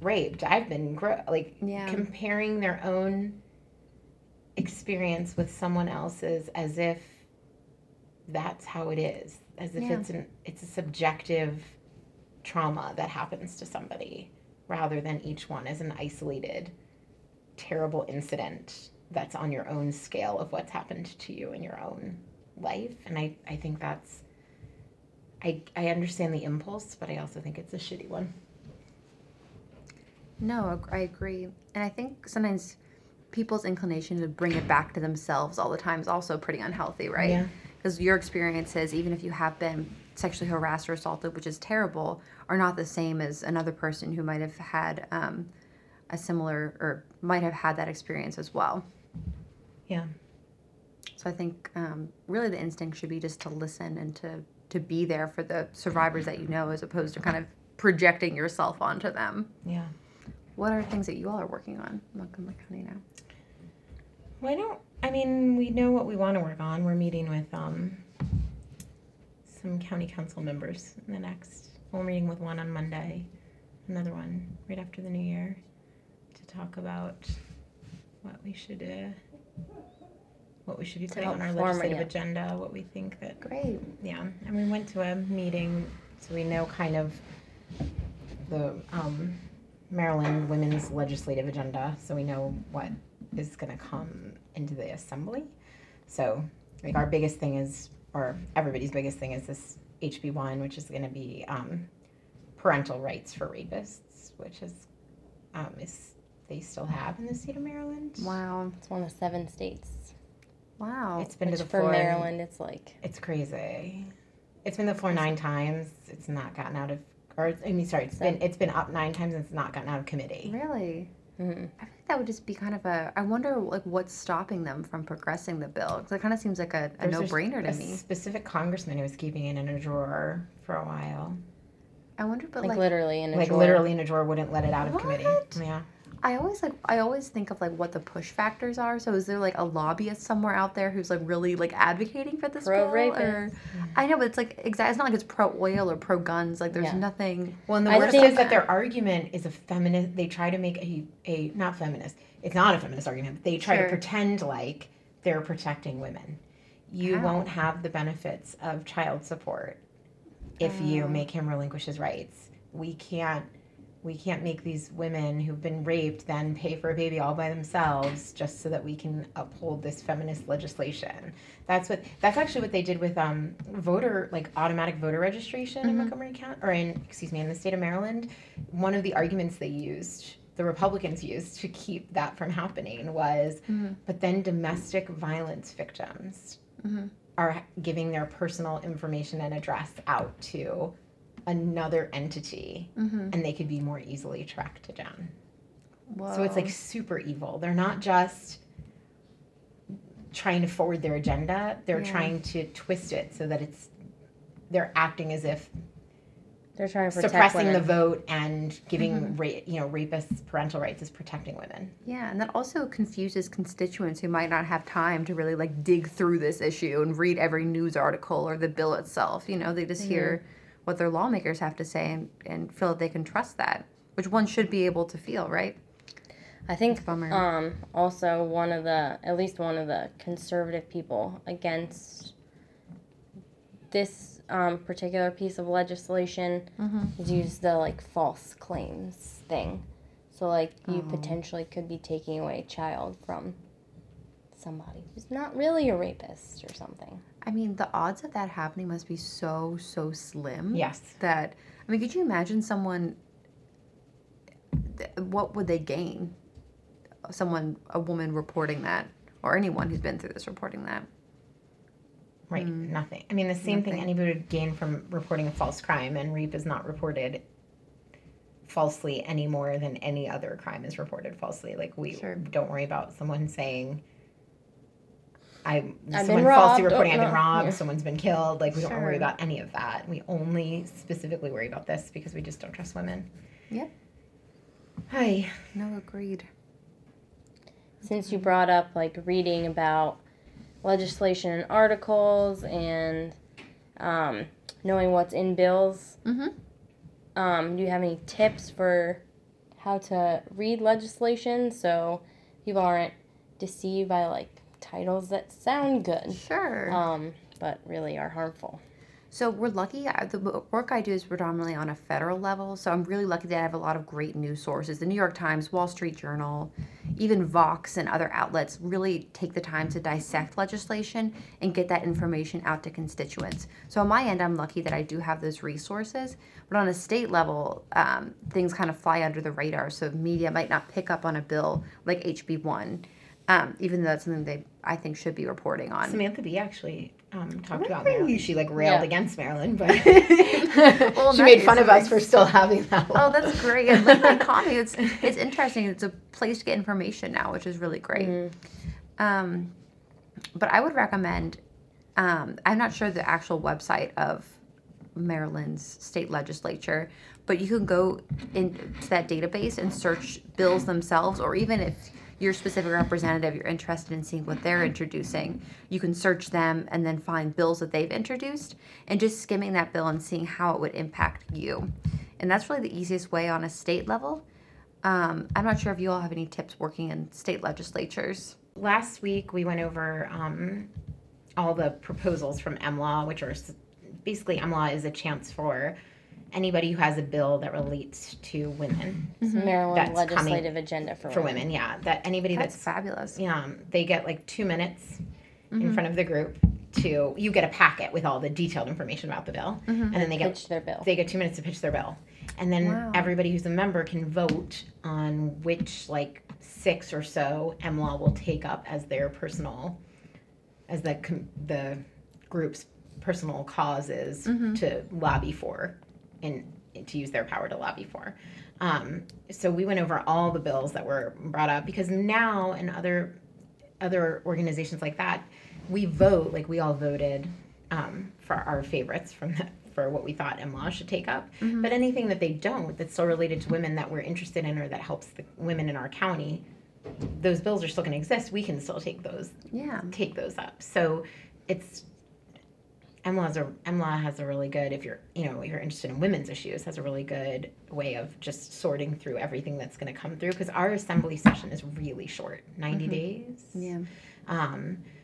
raped. I've been comparing their own experience with someone else's as if that's how it is, as if it's a subjective." trauma that happens to somebody rather than each one as an isolated, terrible incident that's on your own scale of what's happened to you in your own life. And I think that's, I understand the impulse, but I also think it's a shitty one. No, I agree. And I think sometimes people's inclination to bring it back to themselves all the time is also pretty unhealthy, right? Yeah. Because your experiences, even if you have been sexually harassed or assaulted, which is terrible, are not the same as another person who might have had a similar or might have had that experience as well. Yeah. So I think really the instinct should be just to listen and to to be there for the survivors that you know, as opposed to kind of projecting yourself onto them. Yeah. What are things that you all are working on in Montgomery County now? Well, we know what we want to work on. We're meeting with some county council members in the next. We're meeting with one on Monday, another one right after the new year, to talk about what we should be putting on our legislative agenda, what we think that... Great. Yeah, and we went to a meeting, so we know kind of the Maryland women's legislative agenda, so we know what is going to come into the assembly. So like our biggest thing is, or everybody's biggest thing is this HB1, which is going to be parental rights for rapists, which is they still have in the state of Maryland. Wow, it's one of 7 states. Wow, it's been to the floor. For Maryland, it's crazy. It's been to the floor 9 times. It's not gotten out of, it's been up 9 times and it's not gotten out of committee. Really? Mm-hmm. I think that would just be kind of I wonder what's stopping them from progressing the bill, because it kind of seems like a no-brainer to me. A specific congressman who was keeping it in a drawer for a while. I wonder, but literally in a drawer, wouldn't let it out of committee. Yeah. I always think of what the push factors are. So is there a lobbyist somewhere out there who's really advocating for this pro bill? Or yeah. I know, but it's it's not it's pro oil or pro guns. There's nothing. Well, and the word says that their argument is a feminist. They try to make a not feminist. It's not a feminist argument. But they try to pretend they're protecting women. You won't have the benefits of child support if you make him relinquish his rights. We can't make these women who've been raped then pay for a baby all by themselves just so that we can uphold this feminist legislation. That's actually what they did with voter automatic voter registration in Montgomery County, or in the state of Maryland. One of the arguments they used, the Republicans used to keep that from happening was, but then domestic violence victims are giving their personal information and address out to another entity, and they could be more easily tracked to down. Whoa. So it's super evil. They're not just trying to forward their agenda, they're trying to twist it so that they're acting as if they're trying to suppressing women. The vote and giving rapists parental rights is protecting women. Yeah, and that also confuses constituents who might not have time to really dig through this issue and read every news article or the bill itself. They just hear what their lawmakers have to say and feel that they can trust that, which one should be able to feel, right? I think also one of the conservative people against this particular piece of legislation is used the false claims thing. So you potentially could be taking away a child from somebody who's not really a rapist or something. I mean, the odds of that happening must be so, so slim. Yes. That, could you imagine someone, what would they gain? A woman reporting that, or anyone who's been through this reporting that. Right, nothing. The same thing anybody would gain from reporting a false crime, and rape is not reported falsely any more than any other crime is reported falsely. We don't worry about someone saying... I've been robbed, someone's been killed, we don't worry about any of that. We only specifically worry about this because we just don't trust women. Yep. Hi. No, agreed. Since you brought up, reading about legislation and articles and knowing what's in bills, do you have any tips for how to read legislation so people aren't deceived by, titles that sound good, but really are harmful? So we're lucky. The work I do is predominantly on a federal level, so I'm really lucky that I have a lot of great news sources. The New York Times, Wall Street Journal, even Vox and other outlets really take the time to dissect legislation and get that information out to constituents. So on my end, I'm lucky that I do have those resources. But on a state level, things kind of fly under the radar, so media might not pick up on a bill like HB1. Even though that's something they, I think, should be reporting on. Samantha Bee actually talked about Maryland. She railed against Maryland, but she made fun of us for still having that one. Oh, that's great. And the economy, it's interesting. It's a place to get information now, which is really great. Mm-hmm. But I would recommend, I'm not sure the actual website of Maryland's state legislature, but you can go into that database and search bills themselves, or even if your specific representative, you're interested in seeing what they're introducing, you can search them and then find bills that they've introduced, and just skimming that bill and seeing how it would impact you. And that's really the easiest way on a state level. I'm not sure if you all have any tips working in state legislatures. Last week we went over all the proposals from MLaw, which are basically, MLaw is a chance for anybody who has a bill that relates to women. Mm-hmm. Maryland legislative agenda for women. Yeah, that anybody that's fabulous. Yeah, they get like 2 minutes mm-hmm. in front of the group to, you get a packet with all the detailed information about the bill, mm-hmm. and then they pitch their bill. They get 2 minutes to pitch their bill, and then wow. everybody who's a member can vote on which like 6 or so MLaw will take up as their personal, as the group's personal causes mm-hmm. to lobby for. And to use their power to lobby for. So we went over all the bills that were brought up, because now in other organizations like that, we vote, like we all voted for our favorites for what we thought MLaw should take up. Mm-hmm. But anything that they don't, that's still related to women that we're interested in, or that helps the women in our county, those bills are still going to exist. We can still take those up. So it's, MLaw has a really good, if you're interested in women's issues, has a really good way of just sorting through everything that's going to come through, because our assembly session is really short, 90 mm-hmm. days. Yeah.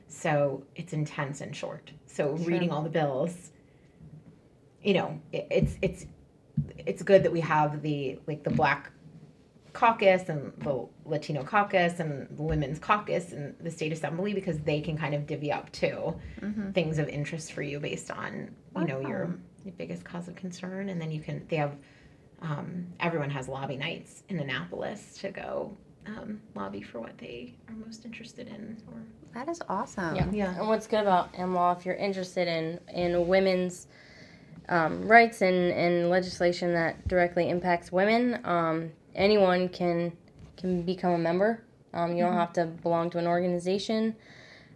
So it's intense and short. So sure. Reading all the bills, it's good that we have the Black Caucus and the Latino Caucus and the Women's Caucus and the State Assembly, because they can kind of divvy up too mm-hmm. things of interest for you based on your biggest cause of concern, and then they have everyone has lobby nights in Annapolis to go lobby for what they are most interested in. Or that is awesome. Yeah, yeah. And what's good about MLaw, if you're interested in women's rights and legislation that directly impacts women. Anyone can become a member. You mm-hmm. don't have to belong to an organization.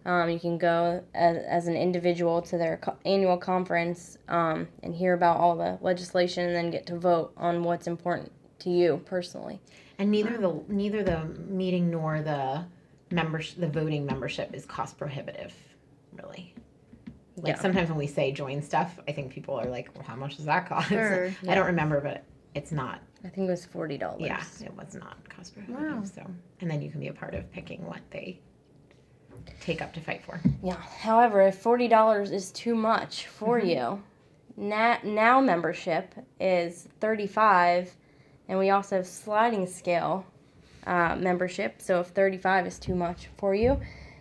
You can go as an individual to their annual conference and hear about all the legislation, and then get to vote on what's important to you personally. And neither the meeting nor the the voting membership is cost prohibitive, really. Like yeah. Sometimes when we say join stuff, I think people are like, well, how much does that cost? Sure. Yeah. I don't remember, but it's not. I think it was $40. Yeah, it was not cost prohibitive. Wow. So, and then you can be a part of picking what they take up to fight for. Yeah. However, if $40 is too much for mm-hmm. you, now membership is $35, and we also have sliding scale membership. So if 35 is too much for you,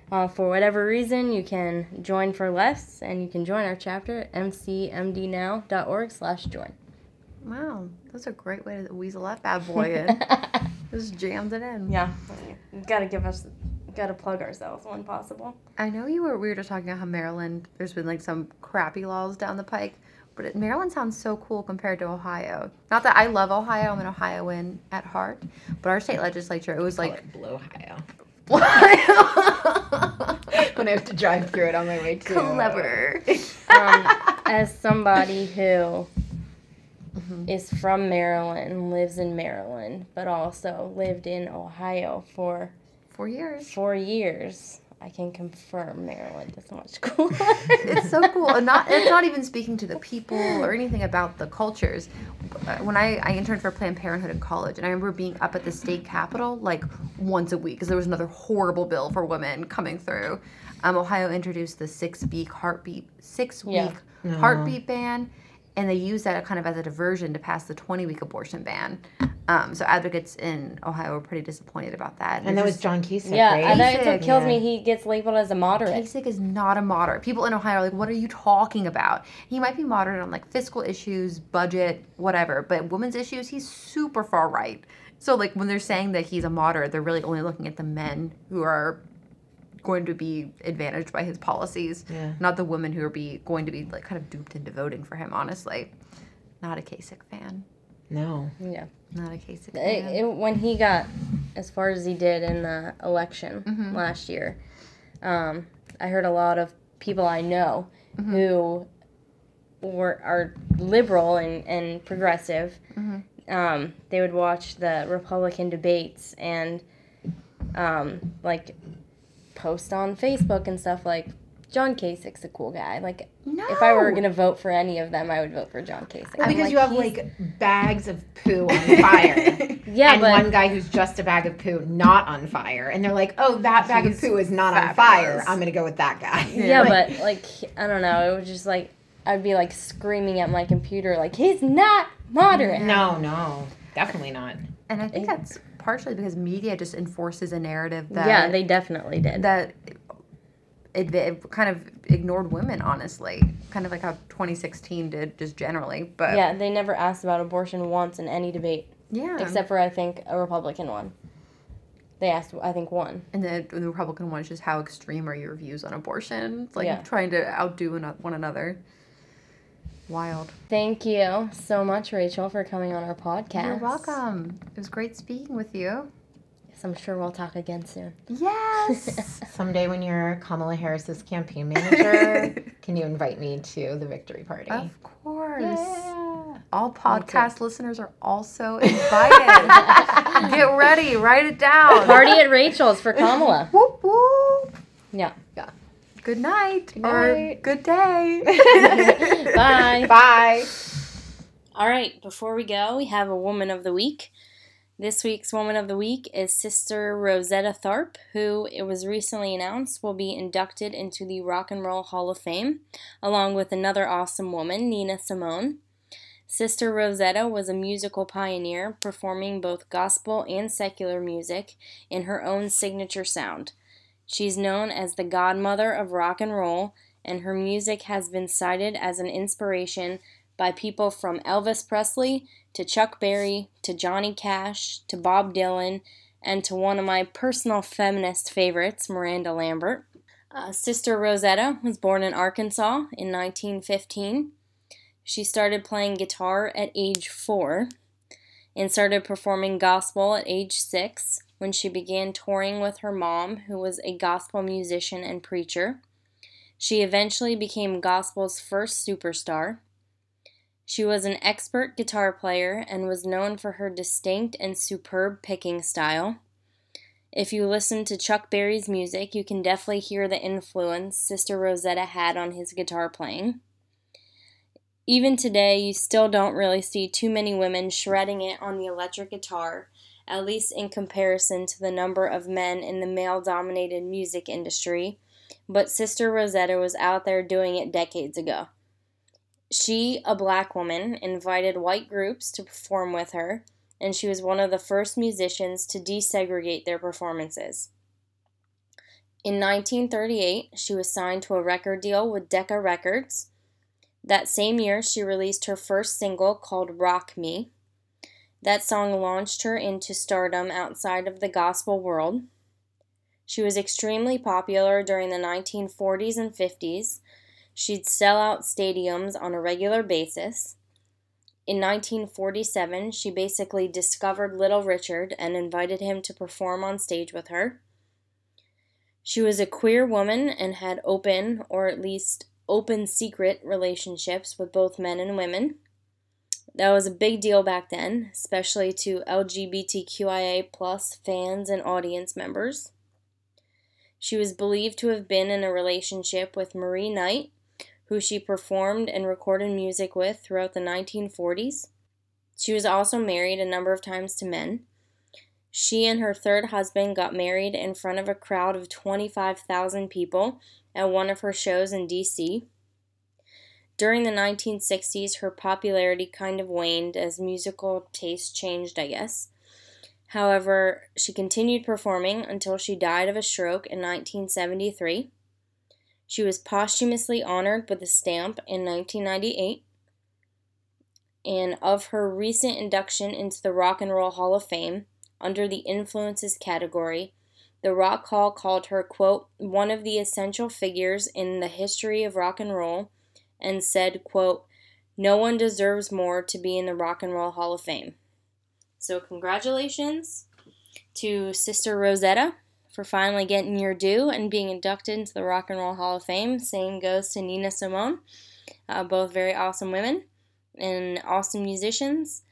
for whatever reason, you can join for less, and you can join our chapter at mcmdnow.org/join. Wow, that's a great way to weasel that bad boy in. Just jammed it in. Yeah, gotta plug ourselves when possible. I know we were just talking about how Maryland, there's been like some crappy laws down the pike, but Maryland sounds so cool compared to Ohio. Not that I love Ohio, I'm an Ohioan at heart, but our state legislature, it was like Blowhio. When I have to drive through it on my way to. Clever. As somebody who. Mm-hmm. is from Maryland, lives in Maryland, but also lived in Ohio for 4 years. 4 years. I can confirm Maryland is much cooler. It's so cool. And it's not even speaking to the people or anything about the cultures. When I interned for Planned Parenthood in college, and I remember being up at the state capitol like once a week because there was another horrible bill for women coming through. Ohio introduced the six-week heartbeat ban. And they use that kind of as a diversion to pass the 20-week abortion ban. So advocates in Ohio were pretty disappointed about that. And that was John Kasich, right? Yeah, that's what kills me. He gets labeled as a moderate. Kasich is not a moderate. People in Ohio are like, what are you talking about? He might be moderate on, like, fiscal issues, budget, whatever. But women's issues, he's super far right. So, like, when they're saying that he's a moderate, they're really only looking at the men who are going to be advantaged by his policies, yeah. not the women who are going to be like kind of duped into voting for him. Honestly, not a Kasich fan. No. Yeah. Not a Kasich fan. When he got as far as he did in the election mm-hmm. last year, I heard a lot of people I know mm-hmm. who or are liberal and progressive, mm-hmm. They would watch the Republican debates and like post on Facebook and stuff like, John Kasich's a cool guy. Like, no. If I were going to vote for any of them, I would vote for John Kasich. Well, because like, you have, like, bags of poo on fire. Yeah, and one guy who's just a bag of poo not on fire. And they're like, oh, that bag of poo is not fabulous. On fire. I'm going to go with that guy. Yeah, like, but, like, I don't know. It was just, like, I'd be, like, screaming at my computer, like, he's not moderate. No. Definitely not. And I think that's partially because media just enforces a narrative that... Yeah, they definitely did. That... It kind of ignored women, honestly. Kind of like how 2016 did, just generally. But yeah, they never asked about abortion once in any debate. Yeah. Except for, I think, a Republican one. They asked, I think, one. And the Republican one is just how extreme are your views on abortion. It's like trying to outdo one another. Wild. Thank you so much, Rachel, for coming on our podcast. You're welcome. It was great speaking with you. I'm sure we'll talk again soon. Yes! Someday when you're Kamala Harris's campaign manager, can you invite me to the victory party? Of course. Yeah. All podcast listeners are also invited. Get ready. Write it down. Party at Rachel's for Kamala. Whoop, whoop. Yeah. Good night. Or good day. Bye. All right. Before we go, we have a Woman of the Week. This week's Woman of the Week is Sister Rosetta Tharpe, who, it was recently announced, will be inducted into the Rock and Roll Hall of Fame, along with another awesome woman, Nina Simone. Sister Rosetta was a musical pioneer, performing both gospel and secular music in her own signature sound. She's known as the godmother of rock and roll, and her music has been cited as an inspiration by people from Elvis Presley to Chuck Berry, to Johnny Cash, to Bob Dylan, and to one of my personal feminist favorites, Miranda Lambert. Sister Rosetta was born in Arkansas in 1915. She started playing guitar at age 4 and started performing gospel at age 6 when she began touring with her mom, who was a gospel musician and preacher. She eventually became gospel's first superstar. She was an expert guitar player and was known for her distinct and superb picking style. If you listen to Chuck Berry's music, you can definitely hear the influence Sister Rosetta had on his guitar playing. Even today, you still don't really see too many women shredding it on the electric guitar, at least in comparison to the number of men in the male-dominated music industry, but Sister Rosetta was out there doing it decades ago. She, a black woman, invited white groups to perform with her, and she was one of the first musicians to desegregate their performances. In 1938, she was signed to a record deal with Decca Records. That same year, she released her first single called Rock Me. That song launched her into stardom outside of the gospel world. She was extremely popular during the 1940s and 50s. She'd sell out stadiums on a regular basis. In 1947, she basically discovered Little Richard and invited him to perform on stage with her. She was a queer woman and had open, or at least open secret, relationships with both men and women. That was a big deal back then, especially to LGBTQIA plus fans and audience members. She was believed to have been in a relationship with Marie Knight, who she performed and recorded music with throughout the 1940s. She was also married a number of times to men. She and her third husband got married in front of a crowd of 25,000 people at one of her shows in D.C. During the 1960s, her popularity kind of waned as musical taste changed, I guess. However, she continued performing until she died of a stroke in 1973. She was posthumously honored with a stamp in 1998. And of her recent induction into the Rock and Roll Hall of Fame, under the Influences category, the Rock Hall called her, quote, one of the essential figures in the history of rock and roll, and said, quote, no one deserves more to be in the Rock and Roll Hall of Fame. So congratulations to Sister Rosetta for finally getting your due and being inducted into the Rock and Roll Hall of Fame. Same goes to Nina Simone. both very awesome women and awesome musicians.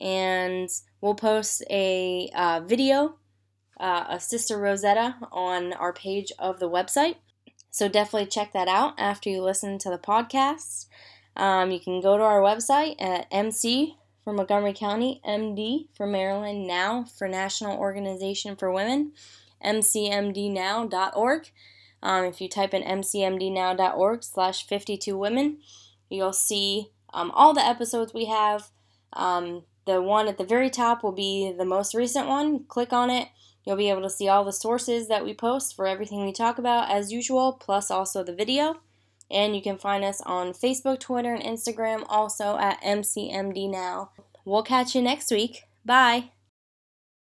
And we'll post a video of Sister Rosetta on our page of the website. So definitely check that out after you listen to the podcast. You can go to our website at MC for Montgomery County, MD for Maryland Now for National Organization for Women, mcmdnow.org. If you type in mcmdnow.org/52women, you'll see all the episodes we have. The one at the very top will be the most recent one. Click on it. You'll be able to see all the sources that we post for everything we talk about as usual, plus also the video. And you can find us on Facebook, Twitter, and Instagram, also at MCMD Now. We'll catch you next week. Bye.